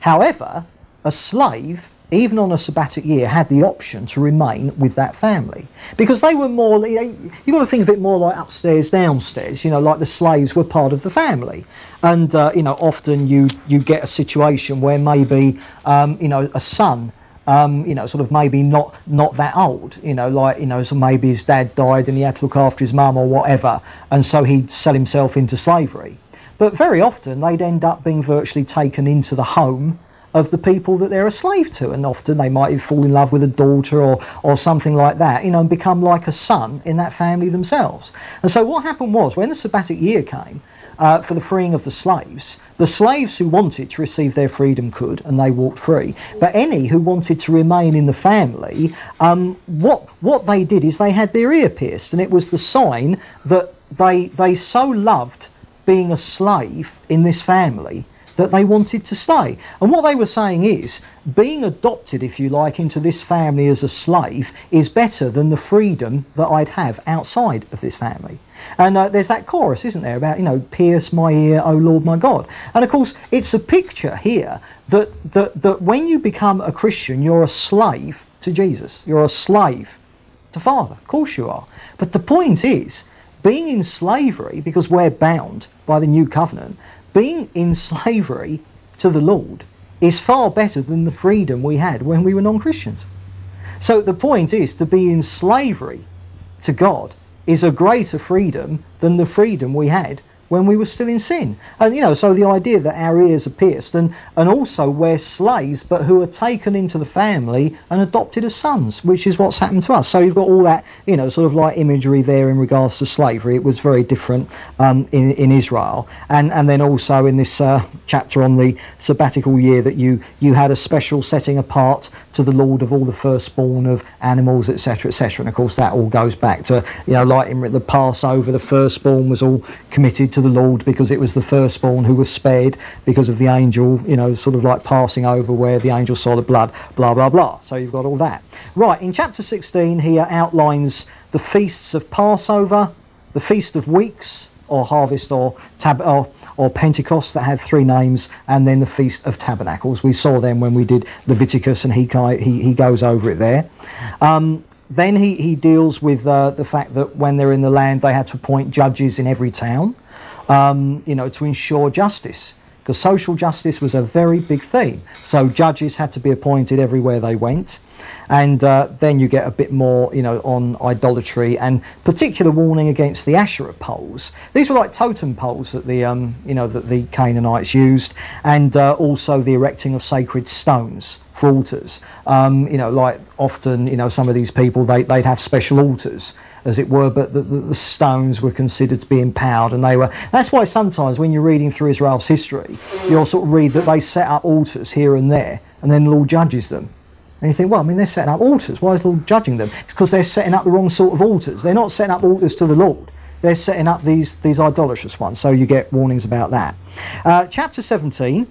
However, a slave, even on a sabbatic year, had the option to remain with that family. Because they were more, you know, you've got to think of it more like upstairs, downstairs, you know, like the slaves were part of the family. And, you know, often you get a situation where maybe, you know, a son, you know, sort of maybe not that old, you know, like, you know, so maybe his dad died and he had to look after his mum or whatever, and so he'd sell himself into slavery. But very often they'd end up being virtually taken into the home of the people that they're a slave to, and often they might fall in love with a daughter or something like that, you know, and become like a son in that family themselves. And so what happened was, when the sabbatic year came, for the freeing of the slaves who wanted to receive their freedom could, and they walked free. But any who wanted to remain in the family, what they did is they had their ear pierced, and it was the sign that they so loved being a slave in this family that they wanted to stay. And what they were saying is, being adopted, if you like, into this family as a slave is better than the freedom that I'd have outside of this family. And there's that chorus, isn't there, about, you know, pierce my ear, O Lord my God. And of course, it's a picture here that when you become a Christian, you're a slave to Jesus. You're a slave to Father. Of course you are. But the point is, being in slavery, because we're bound by the new covenant, being in slavery to the Lord is far better than the freedom we had when we were non-Christians. So the point is, to be in slavery to God is a greater freedom than the freedom we had when we were still in sin. And, you know, so the idea that our ears are pierced, and also we're slaves, but who are taken into the family and adopted as sons, which is what's happened to us. So you've got all that, you know, sort of like imagery there in regards to slavery. It was very different in Israel. And then also in this chapter on the sabbatical year, that you had a special setting apart to the Lord of all the firstborn of animals, etc., etc. And of course that all goes back to, you know, like in the Passover, the firstborn was all committed to the Lord because it was the firstborn who was spared because of the angel, you know, sort of like passing over where the angel saw the blood, blah, blah, blah. So you've got all that. Right, in chapter 16 he outlines the feasts of Passover, the Feast of Weeks, or Harvest, or Pentecost, that had three names, and then the Feast of Tabernacles. We saw them when we did Leviticus, and he goes over it there. Then he deals with the fact that when they're in the land, they had to appoint judges in every town, you know, to ensure justice, because social justice was a very big theme. So judges had to be appointed everywhere they went. And then you get a bit more, you know, on idolatry, and particular warning against the Asherah poles. These were like totem poles that the, you know, that the Canaanites used, and also the erecting of sacred stones for altars. You know, like often, you know, some of these people, they'd have special altars, as it were, but the stones were considered to be empowered, and they were. That's why sometimes when you're reading through Israel's history, you'll sort of read that they set up altars here and there, and then the Lord judges them. And you think, well, I mean, they're setting up altars. Why is the Lord judging them? It's because they're setting up the wrong sort of altars. They're not setting up altars to the Lord. They're setting up these idolatrous ones. So you get warnings about that. Chapter 17,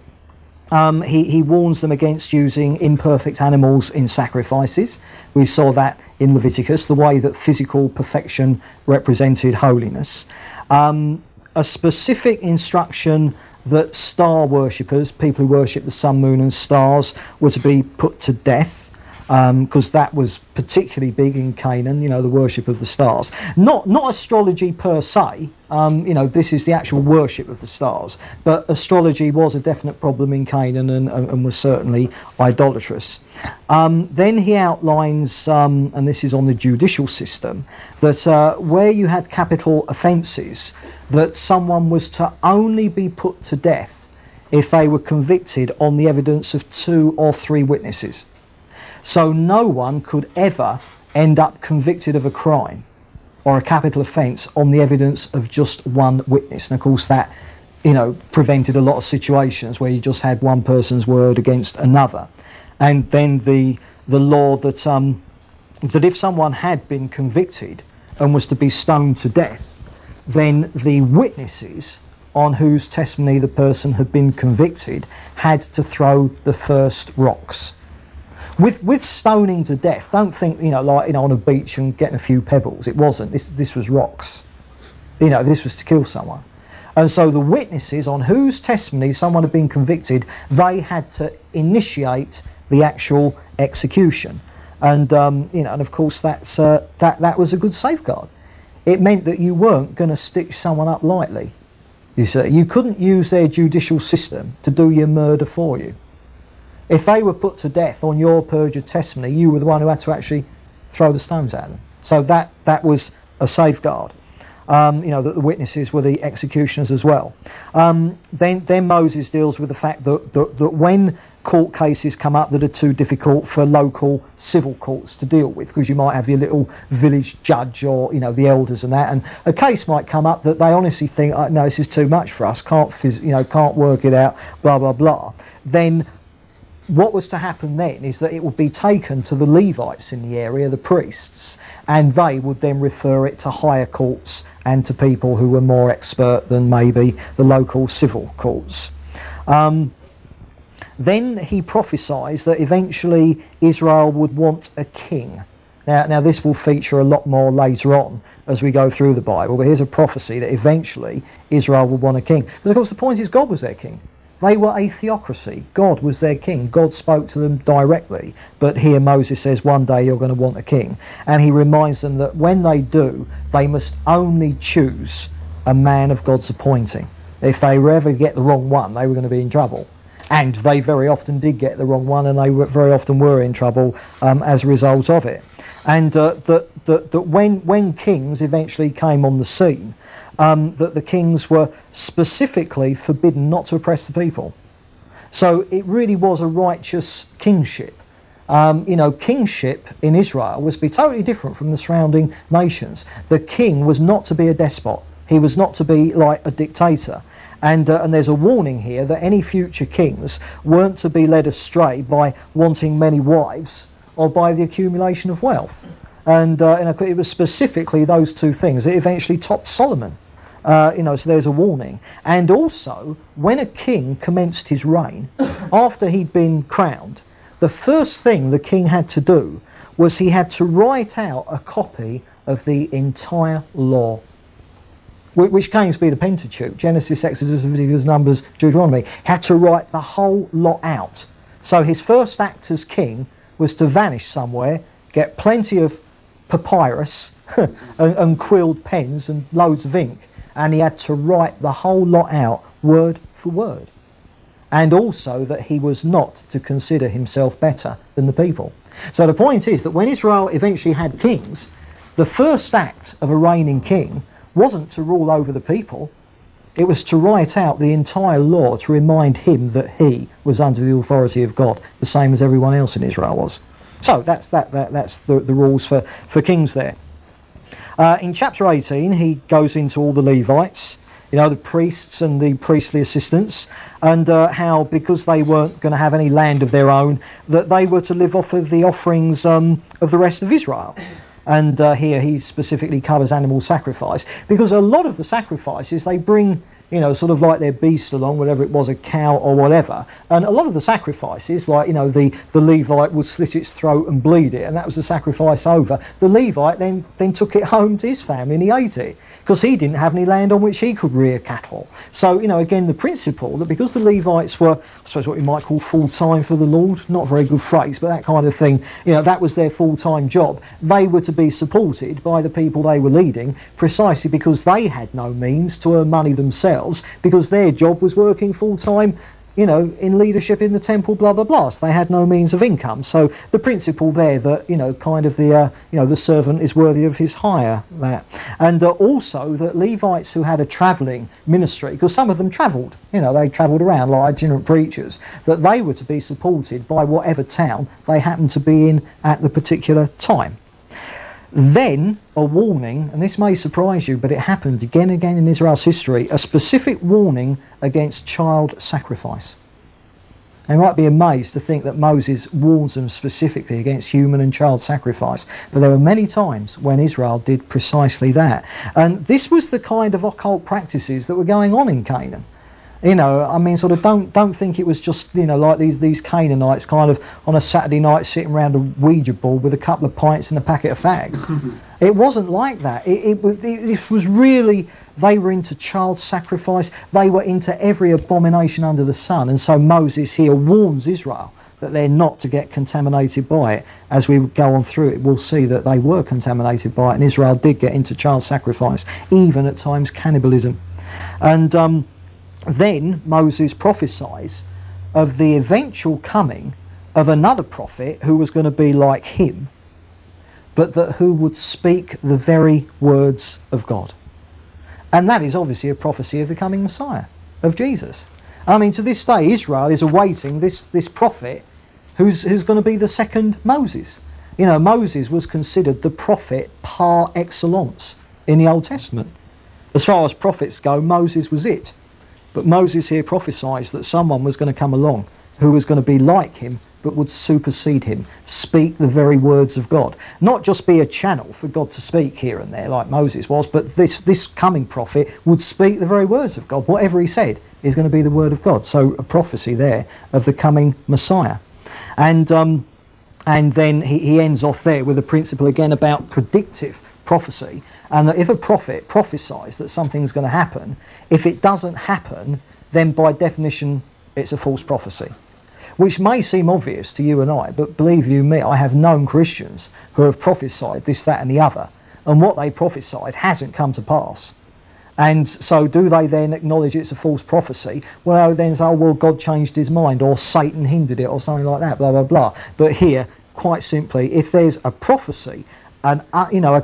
he warns them against using imperfect animals in sacrifices. We saw that in Leviticus, the way that physical perfection represented holiness. A specific instruction that star worshippers, people who worship the sun, moon and stars, were to be put to death, because that was particularly big in Canaan, you know, the worship of the stars. Not astrology per se, you know, this is the actual worship of the stars, but astrology was a definite problem in Canaan, and was certainly idolatrous. Then he outlines, and this is on the judicial system, that where you had capital offences, that someone was to only be put to death if they were convicted on the evidence of 2 or 3 witnesses. So no one could ever end up convicted of a crime or a capital offence on the evidence of just one witness. And of course that, you know, prevented a lot of situations where you just had one person's word against another. And then the law that that if someone had been convicted and was to be stoned to death, then the witnesses on whose testimony the person had been convicted had to throw the first rocks. With stoning to death, don't think, you know, like, you know, on a beach and getting a few pebbles. It wasn't. This was rocks. You know, this was to kill someone. And so the witnesses on whose testimony someone had been convicted, they had to initiate the actual execution. And, you know, and of course that's that was a good safeguard. It meant that you weren't going to stitch someone up lightly. You see, you couldn't use their judicial system to do your murder for you. If they were put to death on your perjured testimony, you were the one who had to actually throw the stones at them. So that was a safeguard. You know, that the witnesses were the executioners as well. Then Moses deals with the fact that when court cases come up that are too difficult for local civil courts to deal with, because you might have your little village judge, or, you know, the elders and that, and a case might come up that they honestly think, oh, no, this is too much for us, can't work it out, blah, blah, blah. Then what was to happen then is that it would be taken to the Levites in the area, the priests, and they would then refer it to higher courts and to people who were more expert than maybe the local civil courts. Then he prophesies that eventually Israel would want a king. Now this will feature a lot more later on as we go through the Bible, but here's a prophecy that eventually Israel would want a king. Because of course the point is God was their king. They were a theocracy. God was their king. God spoke to them directly. But here Moses says, one day you're going to want a king. And he reminds them that when they do, they must only choose a man of God's appointing. If they ever get the wrong one, they were going to be in trouble. And they very often did get the wrong one, and they very often were in trouble as a result of it. And when kings eventually came on the scene, that the kings were specifically forbidden not to oppress the people. So it really was a righteous kingship. Kingship in Israel was to be totally different from the surrounding nations. The king was not to be a despot. He was not to be like a dictator. And there's a warning here that any future kings weren't to be led astray by wanting many wives or by the accumulation of wealth. And it was specifically those two things. It eventually topped Solomon. So there's a warning. And also, when a king commenced his reign, after he'd been crowned, the first thing the king had to do was he had to write out a copy of the entire law, which came to be the Pentateuch, Genesis, Exodus, Leviticus, Numbers, Deuteronomy. He had to write the whole lot out. So his first act as king was to vanish somewhere, get plenty of papyrus and quilled pens and loads of ink, and he had to write the whole lot out, word for word. And also that he was not to consider himself better than the people. So the point is that when Israel eventually had kings, the first act of a reigning king wasn't to rule over the people, it was to write out the entire law to remind him that he was under the authority of God, the same as everyone else in Israel was. So that's the rules for kings there. In chapter 18, he goes into all the Levites, the priests and the priestly assistants, and how, because they weren't going to have any land of their own, that they were to live off of the offerings of the rest of Israel. And here he specifically covers animal sacrifice, because a lot of the sacrifices they bring, sort of like their beast along, whatever it was, a cow or whatever. And a lot of the sacrifices, like, the Levite would slit its throat and bleed it, and that was the sacrifice over. The Levite then took it home to his family and he ate it, because he didn't have any land on which he could rear cattle. So, again, the principle that because the Levites were, I suppose, what you might call full-time for the Lord, not a very good phrase, but that kind of thing, that was their full-time job. They were to be supported by the people they were leading, precisely because they had no means to earn money themselves, because their job was working full-time, in leadership in the temple, blah, blah, blah. So they had no means of income. So the principle there that, kind of the, the servant is worthy of his hire, that. And also that Levites who had a travelling ministry, because some of them travelled, they travelled around like itinerant preachers, that they were to be supported by whatever town they happened to be in at the particular time. Then a warning, and this may surprise you, but it happened again and again in Israel's history, a specific warning against child sacrifice. And you might be amazed to think that Moses warns them specifically against human and child sacrifice, but there were many times when Israel did precisely that. And this was the kind of occult practices that were going on in Canaan. Don't think it was just, like these Canaanites kind of on a Saturday night sitting around a Ouija board with a couple of pints and a packet of fags. It wasn't like that. It was really, they were into child sacrifice. They were into every abomination under the sun. And so Moses here warns Israel that they're not to get contaminated by it. As we go on through it, we'll see that they were contaminated by it. And Israel did get into child sacrifice, even at times cannibalism. And then Moses prophesies of the eventual coming of another prophet who was going to be like him, but that who would speak the very words of God. And that is obviously a prophecy of the coming Messiah, of Jesus. To this day, Israel is awaiting this prophet who's going to be the second Moses. Moses was considered the prophet par excellence in the Old Testament. As far as prophets go, Moses was it. But Moses here prophesies that someone was going to come along who was going to be like him, but would supersede him, speak the very words of God. Not just be a channel for God to speak here and there like Moses was, but this coming prophet would speak the very words of God. Whatever he said is going to be the word of God. So a prophecy there of the coming Messiah. And then he ends off there with a principle again about predictive prophecy, and that if a prophet prophesies that something's going to happen, if it doesn't happen, then by definition it's a false prophecy, which may seem obvious to you and I, but believe you me, I have known Christians who have prophesied this, that and the other, and what they prophesied hasn't come to pass. And so do they then acknowledge it's a false prophecy? Well, then say, oh, well, God changed his mind, or Satan hindered it, or something like that, blah, blah, blah. But here, quite simply, if there's a prophecy, a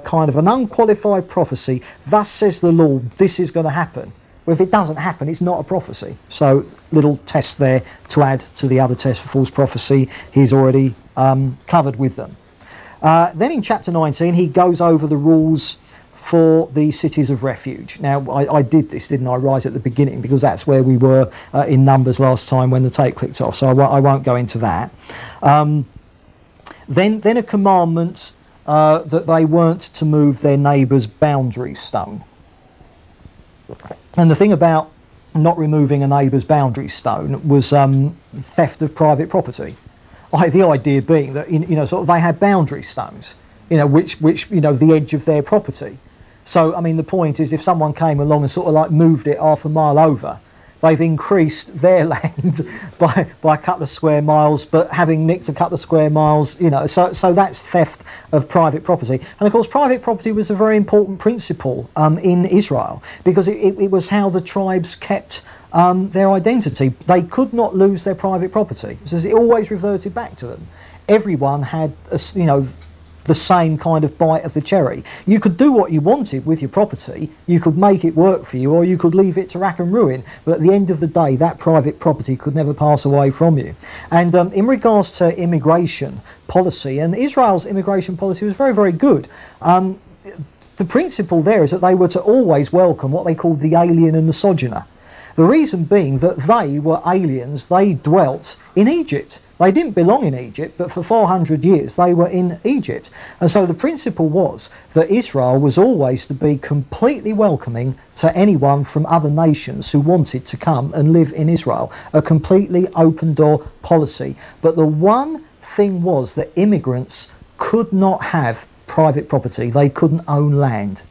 kind of an unqualified prophecy, thus says the Lord, this is going to happen. Well, if it doesn't happen, it's not a prophecy. So, little test there to add to the other test for false prophecy. He's already covered with them. Then in chapter 19, he goes over the rules for the cities of refuge. Now, I did this, didn't I, right at the beginning, because that's where we were in Numbers last time when the tape clicked off, so I won't go into that. Then a commandment that they weren't to move their neighbour's boundary stone. And the thing about not removing a neighbour's boundary stone was theft of private property. The idea being that, sort of they had boundary stones, which the edge of their property. So, I mean, the point is, if someone came along and sort of like moved it half a mile over, they've increased their land by a couple of square miles, but having nicked a couple of square miles, so that's theft of private property. And of course, private property was a very important principle in Israel, because it was how the tribes kept their identity. They could not lose their private property, so it always reverted back to them. Everyone had the same kind of bite of the cherry. You could do what you wanted with your property, you could make it work for you, or you could leave it to rack and ruin, but at the end of the day, that private property could never pass away from you. And in regards to immigration policy, and Israel's immigration policy was very, very good. The principle there is that they were to always welcome what they called the alien and the sojourner. The reason being that they were aliens, they dwelt in Egypt. They didn't belong in Egypt, but for 400 years they were in Egypt. And so the principle was that Israel was always to be completely welcoming to anyone from other nations who wanted to come and live in Israel. A completely open door policy. But the one thing was that immigrants could not have private property. They couldn't own land.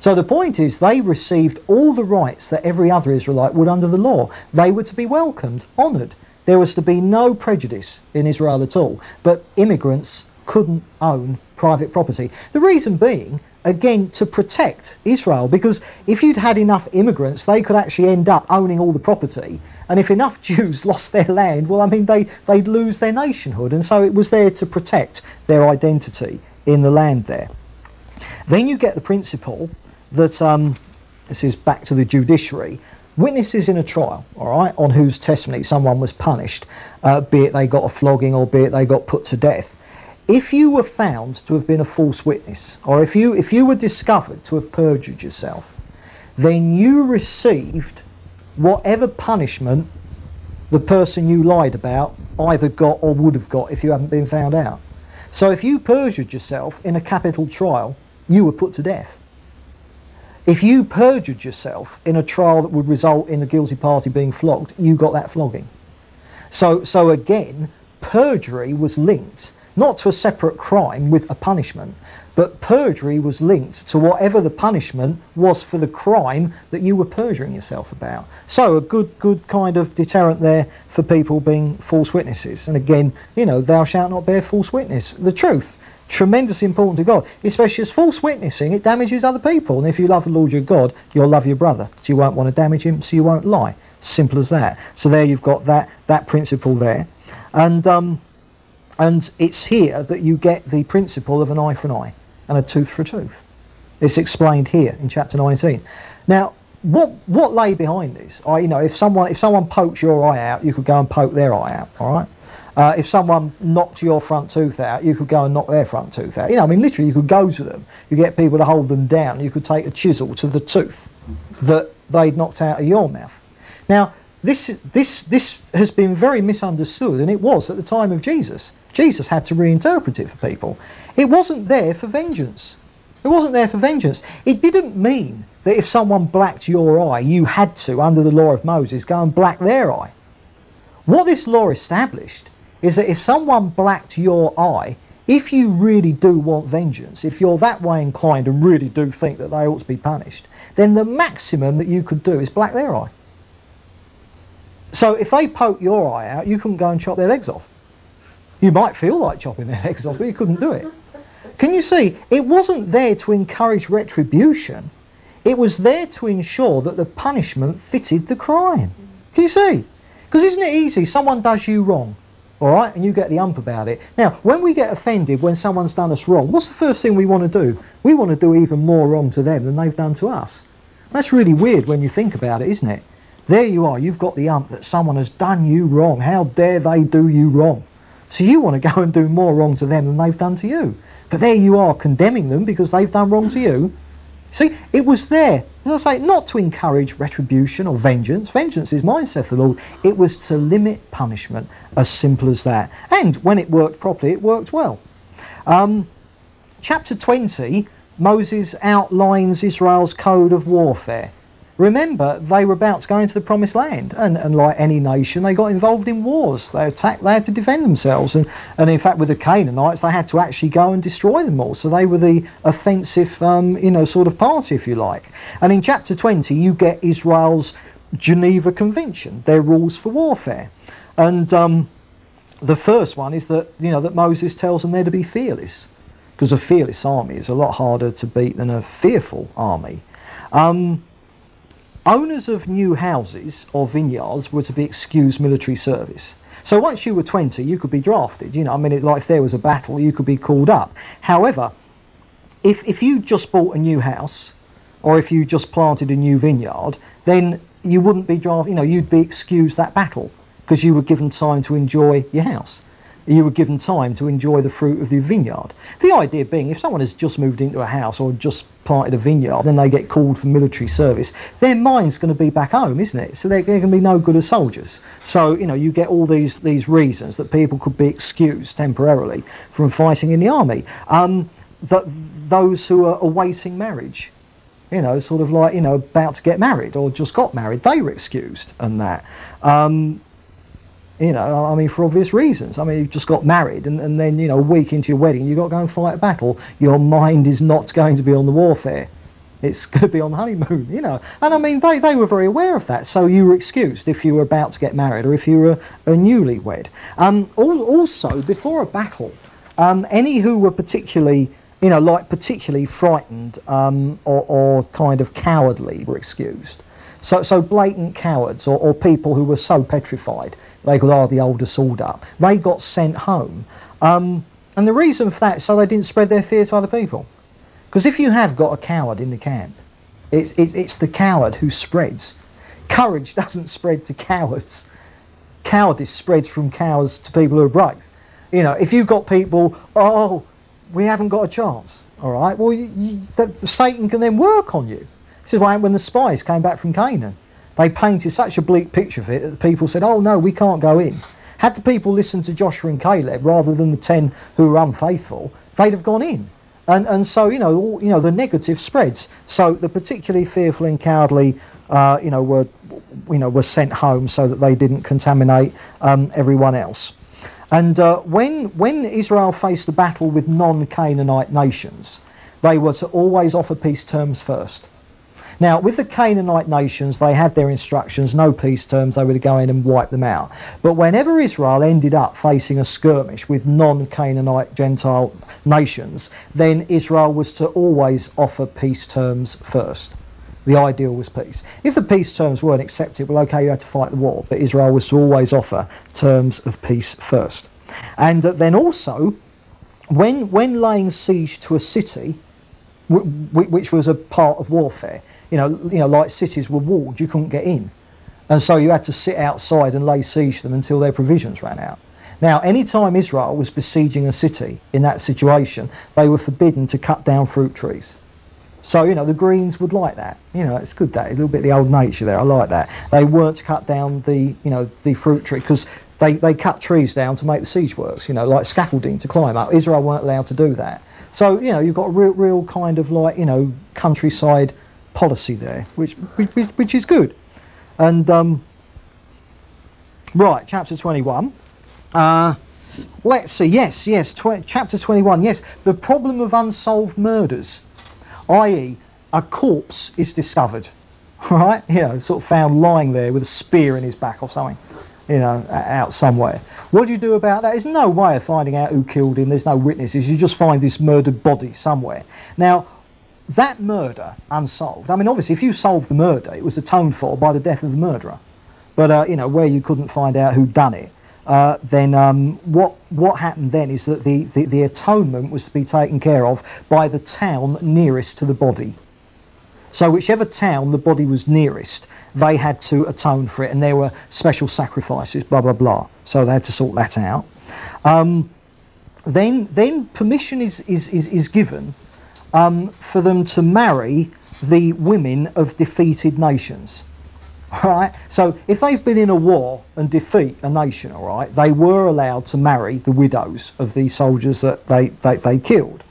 So the point is, they received all the rights that every other Israelite would under the law. They were to be welcomed, honoured. There was to be no prejudice in Israel at all, but immigrants couldn't own private property. The reason being, again, to protect Israel, because if you'd had enough immigrants, they could actually end up owning all the property, and if enough Jews lost their land, well, I mean, they'd lose their nationhood, and so it was there to protect their identity in the land there. Then you get the principle that, this is back to the judiciary, witnesses in a trial, all right, on whose testimony someone was punished, be it they got a flogging or be it they got put to death. If you were found to have been a false witness, or if you were discovered to have perjured yourself, then you received whatever punishment the person you lied about either got or would have got if you hadn't been found out. So if you perjured yourself in a capital trial, you were put to death. If you perjured yourself in a trial that would result in the guilty party being flogged, you got that flogging. So again, perjury was linked, not to a separate crime with a punishment, but perjury was linked to whatever the punishment was for the crime that you were perjuring yourself about. So a good kind of deterrent there for people being false witnesses. And again, thou shalt not bear false witness. The truth. Tremendously important to God, especially as false witnessing, it damages other people. And if you love the Lord your God, you'll love your brother, so you won't want to damage him, so you won't lie. Simple as that. So there you've got that principle there, and it's here that you get the principle of an eye for an eye and a tooth for a tooth. It's explained here in chapter 19. Now, what lay behind this? If someone pokes your eye out, you could go and poke their eye out. All right. If someone knocked your front tooth out, you could go and knock their front tooth out. Literally, you could go to them. You get people to hold them down. You could take a chisel to the tooth that they'd knocked out of your mouth. Now, this has been very misunderstood, and it was at the time of Jesus. Jesus had to reinterpret it for people. It wasn't there for vengeance. It wasn't there for vengeance. It didn't mean that if someone blacked your eye, you had to, under the law of Moses, go and black their eye. What this law established is that if someone blacked your eye, if you really do want vengeance, if you're that way inclined and really do think that they ought to be punished, then the maximum that you could do is black their eye. So if they poke your eye out, you couldn't go and chop their legs off. You might feel like chopping their legs off, but you couldn't do it. Can you see? It wasn't there to encourage retribution. It was there to ensure that the punishment fitted the crime. Can you see? Because isn't it easy? Someone does you wrong, all right, and you get the ump about it. Now, when we get offended when someone's done us wrong, what's the first thing we want to do? We want to do even more wrong to them than they've done to us. That's really weird when you think about it, isn't it? There you are, you've got the ump that someone has done you wrong. How dare they do you wrong? So you want to go and do more wrong to them than they've done to you. But there you are, condemning them because they've done wrong to you. See, it was there, as I say, not to encourage retribution or vengeance. Vengeance is mine, saith the Lord. It was to limit punishment, as simple as that. And when it worked properly, it worked well. Chapter 20, Moses outlines Israel's code of warfare. Remember, they were about to go into the promised land, and like any nation, they got involved in wars. They attacked, they had to defend themselves, and in fact with the Canaanites, they had to actually go and destroy them all. So they were the offensive, sort of party, if you like. And in chapter 20, you get Israel's Geneva Convention, their rules for warfare. And the first one is that, that Moses tells them they're to be fearless, because a fearless army is a lot harder to beat than a fearful army. Owners of new houses or vineyards were to be excused military service. So once you were 20, you could be drafted. It's like if there was a battle, you could be called up. However, if you just bought a new house, or if you just planted a new vineyard, then you wouldn't be drafted. You'd be excused that battle because you were given time to enjoy your house. You were given time to enjoy the fruit of the vineyard. The idea being, if someone has just moved into a house or just planted a vineyard, then they get called for military service, their mind's going to be back home, isn't it? So they're going to be no good as soldiers. So, you get all these reasons that people could be excused temporarily from fighting in the army. That those who are awaiting marriage, about to get married or just got married, they were excused and that. For obvious reasons. You've just got married and then, a week into your wedding, you've got to go and fight a battle. Your mind is not going to be on the warfare. It's going to be on the honeymoon, And they were very aware of that. So you were excused if you were about to get married or if you were a newlywed. Also, before a battle, any who were particularly frightened or kind of cowardly were excused. So blatant cowards or people who were so petrified they could hardly hold a sword up, they got sent home. And the reason for that is so they didn't spread their fear to other people. Because if you have got a coward in the camp, it's the coward who spreads. Courage doesn't spread to cowards. Cowardice spreads from cowards to people who are brave. If you've got people, we haven't got a chance, all right, well, Satan can then work on you. This is why when the spies came back from Canaan, they painted such a bleak picture of it that the people said, oh no, we can't go in. Had the people listened to Joshua and Caleb rather than the 10 who were unfaithful, they'd have gone in. And so, the negative spreads. So the particularly fearful and cowardly, were sent home so that they didn't contaminate everyone else. And when Israel faced a battle with non-Canaanite nations, they were to always offer peace terms first. Now, with the Canaanite nations, they had their instructions, no peace terms, they were to go in and wipe them out. But whenever Israel ended up facing a skirmish with non-Canaanite Gentile nations, then Israel was to always offer peace terms first. The ideal was peace. If the peace terms weren't accepted, well, okay, you had to fight the war, but Israel was to always offer terms of peace first. And then also, when laying siege to a city, which was a part of warfare, like cities were walled, you couldn't get in. And so you had to sit outside and lay siege to them until their provisions ran out. Now, any time Israel was besieging a city in that situation, they were forbidden to cut down fruit trees. So, the Greens would like that. It's good that, a little bit of the old nature there, I like that. They weren't to cut down the fruit tree, because they cut trees down to make the siege works, like scaffolding to climb up. Israel weren't allowed to do that. So, you've got a real kind of countryside policy there, which is good. And right, chapter 21. Let's see. Yes. Chapter 21. Yes, the problem of unsolved murders, i.e., a corpse is discovered, right? Sort of found lying there with a spear in his back or something, out somewhere. What do you do about that? There's no way of finding out who killed him. There's no witnesses. You just find this murdered body somewhere. Now, that murder unsolved, I mean, obviously, if you solved the murder, it was atoned for by the death of the murderer. But, you know, where you couldn't find out who'd done it, then what happened then is that the atonement was to be taken care of by the town nearest to the body. So whichever town the body was nearest, they had to atone for it, and there were special sacrifices, blah, blah, blah. So they had to sort that out. Then permission is given for them to marry the women of defeated nations. All right? So if they've been in a war and defeat a nation, all right, they were allowed to marry the widows of the soldiers that they killed.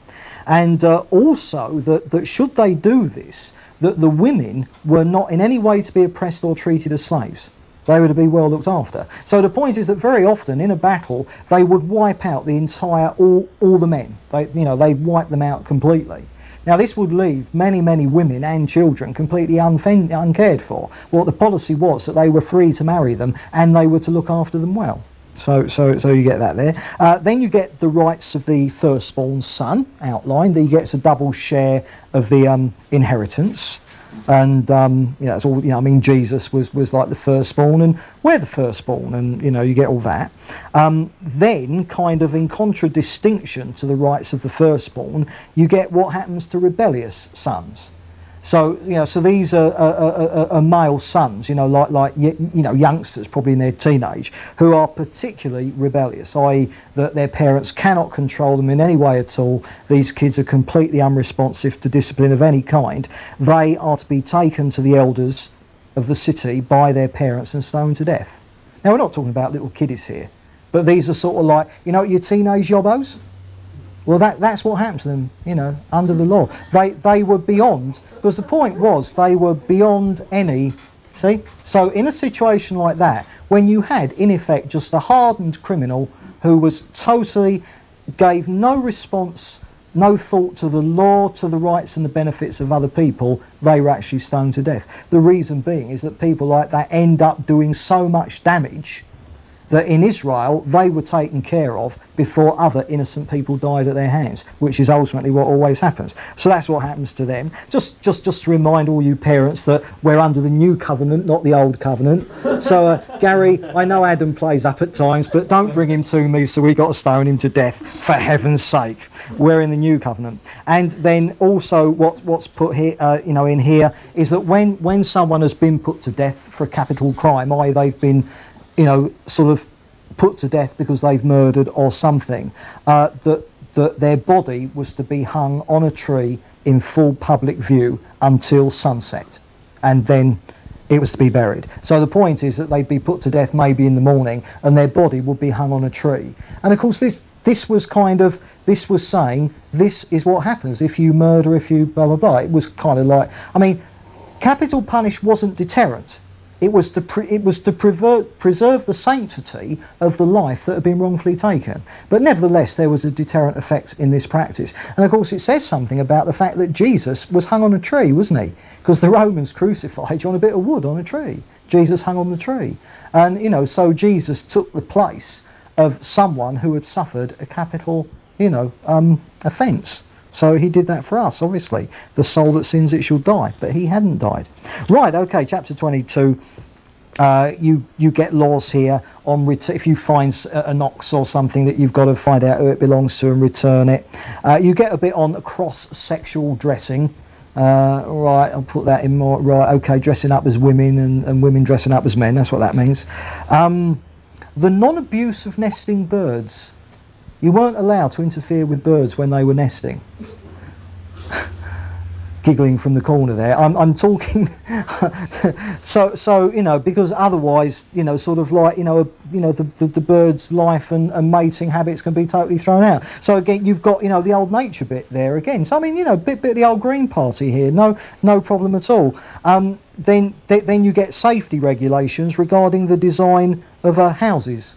And also that should they do this, that the women were not in any way to be oppressed or treated as slaves. They were to be well looked after. So the point is that very often in a battle they would wipe out the entire all the men. They'd wipe them out completely. Now this would leave many, many women and children completely uncared for. Well, the policy was that they were free to marry them and they were to look after them well. So you get that there. Then you get the rights of the firstborn son outlined. That he gets a double share of the inheritance. And that's all. Jesus was like the firstborn, and we're the firstborn, and you get all that. Then, kind of in contradistinction to the rights of the firstborn, you get what happens to rebellious sons. So so these are male sons, like youngsters, probably in their teenage, who are particularly rebellious, i.e. that their parents cannot control them in any way at all. These kids are completely unresponsive to discipline of any kind. They are to be taken to the elders of the city by their parents and stoned to death. Now, we're not talking about little kiddies here, but these are sort of like, your teenage yobbos. Well, that's what happened to them, under the law. They were beyond, because the point was they were beyond any, see? So in a situation like that, when you had, in effect, just a hardened criminal who was totally, gave no response, no thought to the law, to the rights and the benefits of other people, they were actually stoned to death. The reason being is that people like that end up doing so much damage that in Israel they were taken care of before other innocent people died at their hands, which is ultimately what always happens. So that's what happens to them. Just to remind all you parents that we're under the new covenant, not the old covenant. So Gary, I know Adam plays up at times, but don't bring him to me, so we got to stone him to death, for heaven's sake. We're in the new covenant. And then also what's put here, in here is that when someone has been put to death for a capital crime, i.e. they've been sort of put to death because they've murdered or something, that their body was to be hung on a tree in full public view until sunset, and then it was to be buried. So the point is that they'd be put to death maybe in the morning, and their body would be hung on a tree. And of course this was saying, this is what happens if you murder, if you blah blah blah. It was kind of like, capital punish wasn't deterrent. It was to preserve the sanctity of the life that had been wrongfully taken. But nevertheless, there was a deterrent effect in this practice. And of course, it says something about the fact that Jesus was hung on a tree, wasn't he? Because the Romans crucified you on a bit of wood on a tree. Jesus hung on the tree. And, so Jesus took the place of someone who had suffered a capital, offence. So he did that for us, obviously. The soul that sins, it shall die. But he hadn't died. Right, okay, chapter 22. You get laws here on if you find an ox or something that you've got to find out who it belongs to and return it. You get a bit on cross-sexual dressing. Right, I'll put that in more. Right, okay, dressing up as women and women dressing up as men. That's what that means. The non-abuse of nesting birds. You weren't allowed to interfere with birds when they were nesting. Giggling from the corner there. I'm talking. So because otherwise, the bird's life and mating habits can be totally thrown out. So again, you've got the old nature bit there again. So bit of the old Green Party here. No problem at all. Then you get safety regulations regarding the design of houses.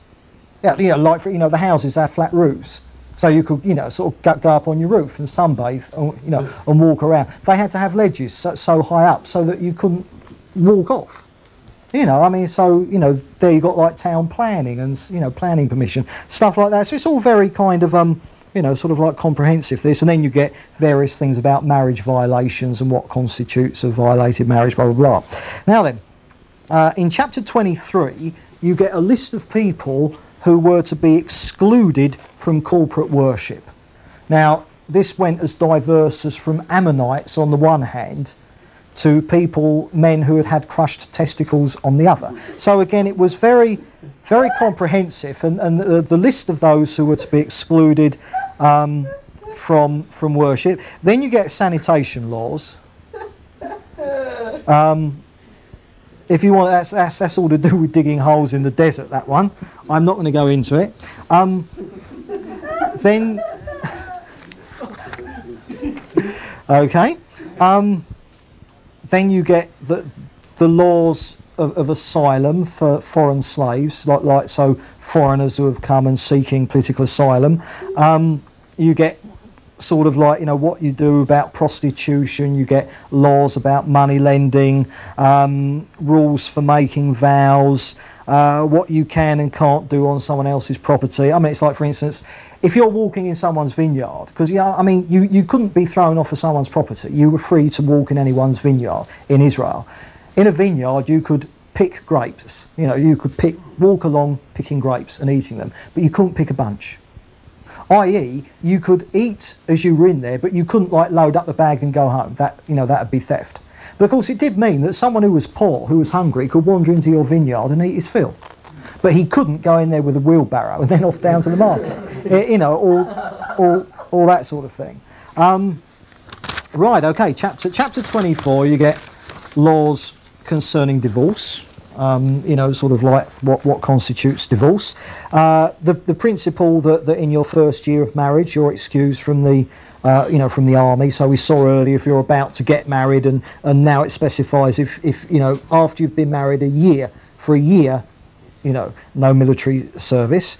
Yeah, like the houses have flat roofs, so you could go up on your roof and sunbathe, and walk around. They had to have ledges so high up so that you couldn't walk off. There you got like town planning and planning permission, stuff like that. So it's all very kind of you know, sort of like comprehensive this, and then you get various things about marriage violations and what constitutes a violated marriage, blah, blah, blah. Now then, in chapter 23, you get a list of people who were to be excluded from corporate worship. Now, this went as diverse as from Ammonites on the one hand to people, men who had had crushed testicles on the other. So again, it was very, very comprehensive, and the list of those who were to be excluded from worship. Then you get sanitation laws. If you want, that's all to do with digging holes in the desert, that one. I'm not going to go into it. Then... okay. Then you get the laws of asylum for foreign slaves, like so foreigners who have come and seeking political asylum. You get sort of like, you know, what you do about prostitution. You get laws about money lending, rules for making vows, what you can and can't do on someone else's property. I mean, it's like, for instance, if you're walking in someone's vineyard, because, you know, I mean, you couldn't be thrown off of someone's property. You were free to walk in anyone's vineyard in Israel. In a vineyard, you could pick grapes. You know, you could walk along picking grapes and eating them, but you couldn't pick a bunch. I.e., you could eat as you were in there, but you couldn't, like, load up a bag and go home. That, you know, that would be theft. But, of course, it did mean that someone who was poor, who was hungry, could wander into your vineyard and eat his fill. But he couldn't go in there with a wheelbarrow and then off down to the market, you know, all that sort of thing. Right, okay, chapter 24, you get laws concerning divorce, you know, sort of like what constitutes divorce. The principle that in your first year of marriage you're excused from the, you know, from the army. So we saw earlier if you're about to get married, and now it specifies if, you know, after you've been married for a year, you know, no military service.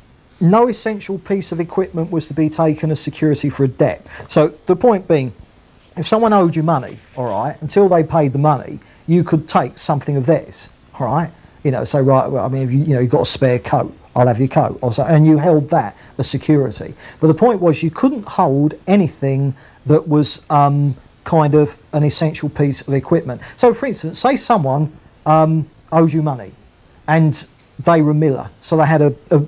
No essential piece of equipment was to be taken as security for a debt. So the point being, if someone owed you money, all right, until they paid the money, you could take something of theirs, all right? You know, say, right, well, I mean, if you know, you've got a spare coat, I'll have your coat, or so, and you held that as security. But the point was you couldn't hold anything that was kind of an essential piece of equipment. So, for instance, say someone owed you money, and they were a miller, so they had a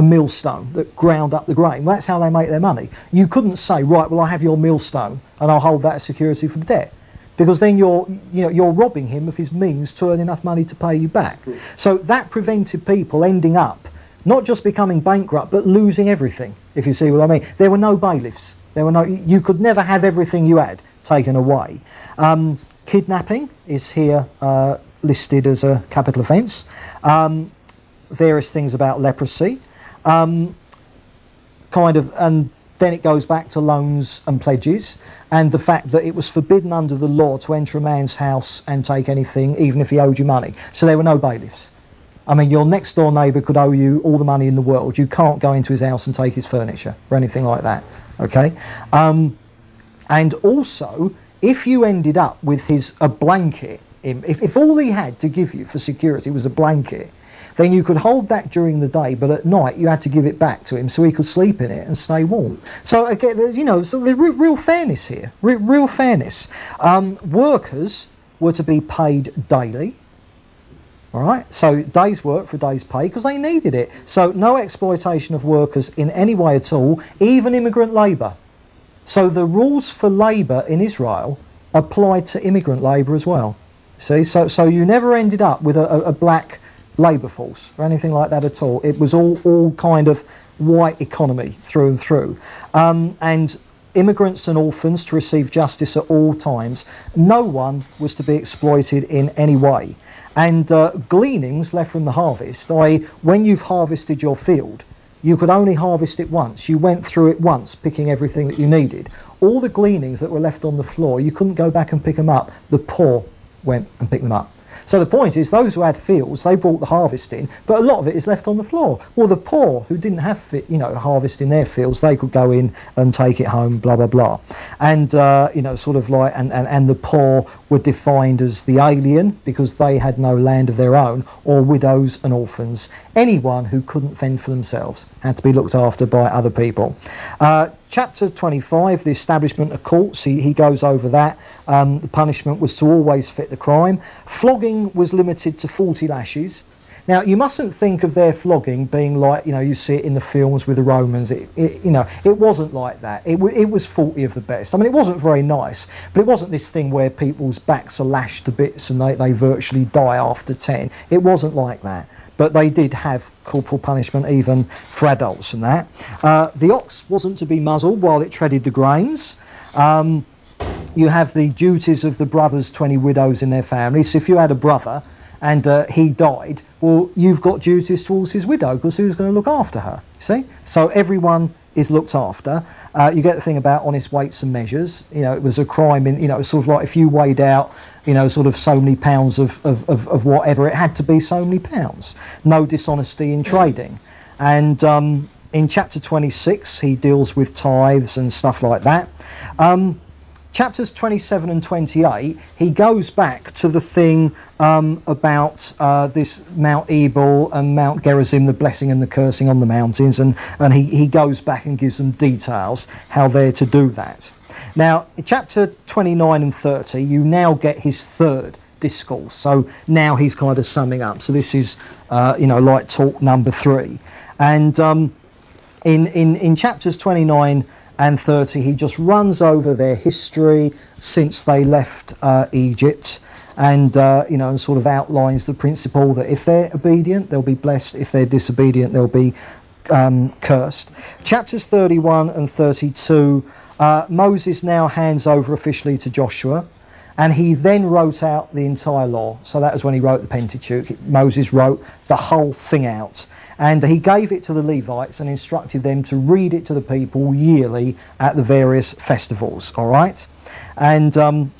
millstone that ground up the grain. Well, that's how they make their money. You couldn't say, right, well, I have your millstone and I'll hold that as security for debt, because then you're robbing him of his means to earn enough money to pay you back. So that prevented people ending up not just becoming bankrupt but losing everything, if you see what I mean. There were no bailiffs. You could never have everything you had taken away. Kidnapping is here listed as a capital offence. Various things about leprosy, kind of, and then it goes back to loans and pledges, and the fact that it was forbidden under the law to enter a man's house and take anything, even if he owed you money. So there were no bailiffs. I mean, your next door neighbour could owe you all the money in the world. You can't go into his house and take his furniture or anything like that. Okay, and also, if you ended up with a blanket, if all he had to give you for security was a blanket, then you could hold that during the day, but at night you had to give it back to him so he could sleep in it and stay warm. So again, you know, so there's real fairness here, real fairness. Workers were to be paid daily, all right? So day's work for a day's pay, because they needed it. So no exploitation of workers in any way at all, even immigrant labour. So the rules for labour in Israel applied to immigrant labour as well. See, so you never ended up with a black labour force or anything like that at all. It was all kind of white economy through and through. And immigrants and orphans to receive justice at all times. No one was to be exploited in any way. And gleanings left from the harvest, i.e. when you've harvested your field, you could only harvest it once. You went through it once, picking everything that you needed. All the gleanings that were left on the floor, you couldn't go back and pick them up. The poor went and picked them up. So the point is, those who had fields, they brought the harvest in, but a lot of it is left on the floor. Or the poor who didn't have, you know, harvest in their fields, they could go in and take it home, blah, blah, blah. And, you know, sort of like, and the poor were defined as the alien because they had no land of their own, or widows and orphans. Anyone who couldn't fend for themselves had to be looked after by other people. Chapter 25, the establishment of courts, he goes over that. The punishment was to always fit the crime. Flogging was limited to 40 lashes. Now, you mustn't think of their flogging being like, you know, you see it in the films with the Romans. You know, it wasn't like that. It was 40 of the best. I mean, it wasn't very nice, but it wasn't this thing where people's backs are lashed to bits and they virtually die after 10. It wasn't like that. But they did have corporal punishment even for adults and that. The ox wasn't to be muzzled while it treaded the grains. You have the duties of the brothers, 20 widows in their families. So if you had a brother and he died, well, you've got duties towards his widow because who's going to look after her? See? So everyone is looked after. You get the thing about honest weights and measures. You know, it was a crime in, you know, sort of like if you weighed out, you know, sort of so many pounds of whatever, it had to be so many pounds. No dishonesty in trading. And in chapter 26, he deals with tithes and stuff like that. Chapters 27 and 28, he goes back to the thing about this Mount Ebal and Mount Gerizim, the blessing and the cursing on the mountains, and he goes back and gives them details how they're to do that. Now, in chapter 29 and 30, you now get his third discourse. So now he's kind of summing up. So this is, you know, like talk number 3. And in chapters 29 and 30, he just runs over their history since they left Egypt, and you know, and sort of outlines the principle that if they're obedient, they'll be blessed; if they're disobedient, they'll be cursed. Chapters 31 and 32, Moses now hands over officially to Joshua, and he then wrote out the entire law. So that was when he wrote the Pentateuch. Moses wrote the whole thing out. And he gave it to the Levites and instructed them to read it to the people yearly at the various festivals, all right? And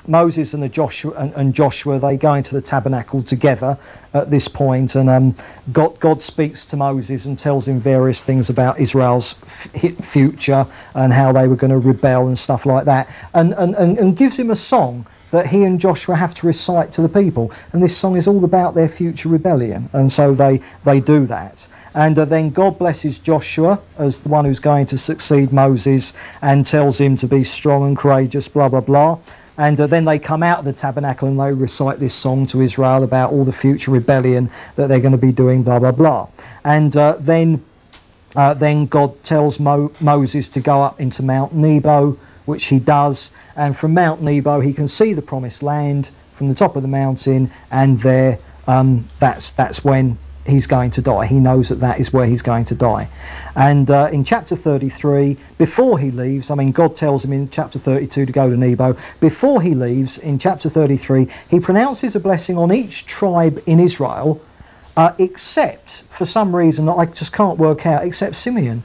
Moses and Joshua, they go into the tabernacle together at this point, and God speaks to Moses and tells him various things about Israel's future and how they were going to rebel and stuff like that, and gives him a song that he and Joshua have to recite to the people. And this song is all about their future rebellion. And so they do that. And then God blesses Joshua as the one who's going to succeed Moses and tells him to be strong and courageous, blah, blah, blah. And then they come out of the tabernacle and they recite this song to Israel about all the future rebellion that they're going to be doing, blah, blah, blah. And then God tells Moses to go up into Mount Nebo, which he does, and from Mount Nebo he can see the promised land from the top of the mountain, and there that's when he's going to die. He knows that is where he's going to die. And in chapter 33, before he leaves, I mean, God tells him in chapter 32 to go to Nebo. Before he leaves, in chapter 33, he pronounces a blessing on each tribe in Israel, except for some reason that I just can't work out, except Simeon.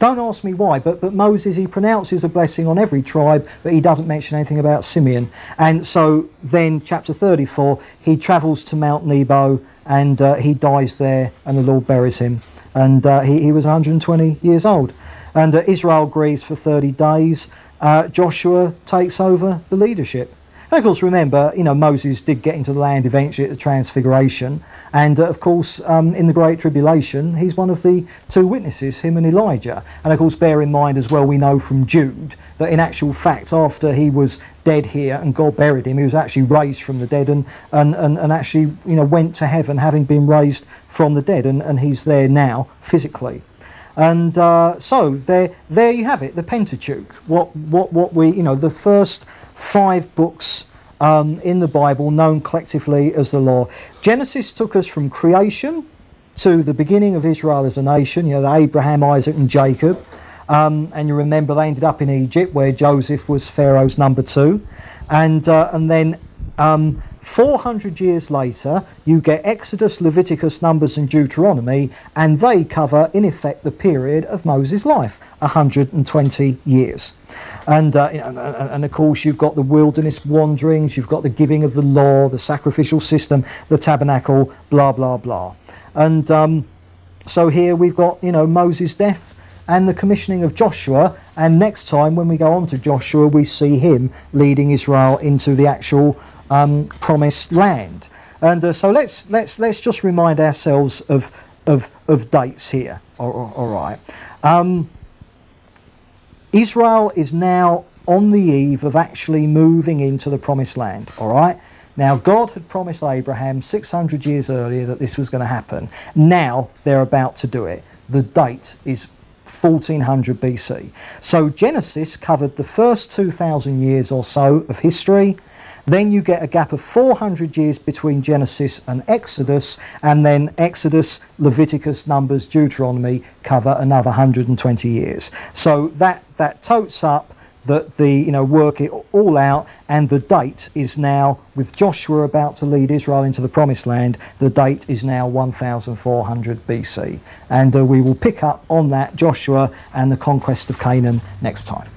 Don't ask me why, but Moses, he pronounces a blessing on every tribe, but he doesn't mention anything about Simeon. And so then, chapter 34, he travels to Mount Nebo, and he dies there, and the Lord buries him. And he was 120 years old. And Israel grieves for 30 days. Joshua takes over the leadership. And of course, remember, you know, Moses did get into the land eventually at the Transfiguration, and of course, in the Great Tribulation, he's one of the two witnesses, him and Elijah. And of course, bear in mind as well, we know from Jude that in actual fact, after he was dead here and God buried him, he was actually raised from the dead and actually, you know, went to heaven having been raised from the dead, and he's there now physically. And so there you have it, the Pentateuch. What we, you know, the first 5 books in the Bible, known collectively as the Law. Genesis took us from creation to the beginning of Israel as a nation. You know, Abraham, Isaac, and Jacob. And you remember they ended up in Egypt, where Joseph was Pharaoh's number 2, and then 400 years later, you get Exodus, Leviticus, Numbers and Deuteronomy, and they cover, in effect, the period of Moses' life, 120 years. And of course, you've got the wilderness wanderings, you've got the giving of the law, the sacrificial system, the tabernacle, blah, blah, blah. And so here we've got, Moses' death and the commissioning of Joshua, and next time when we go on to Joshua, we see him leading Israel into the actual promised land. And so let's just remind ourselves of dates here. All right, Israel is now on the eve of actually moving into the promised land. All right. Now, God had promised Abraham 600 years earlier that this was going to happen. Now they're about to do it. The date is 1400 BC. So Genesis covered the first 2,000 years or so of history. Then you get a gap of 400 years between Genesis and Exodus, and then Exodus, Leviticus, Numbers, Deuteronomy cover another 120 years. So that totes up that the work it all out, and the date is now, with Joshua about to lead Israel into the promised land, the date is now 1400 BC. And we will pick up on that, Joshua and the conquest of Canaan, next time.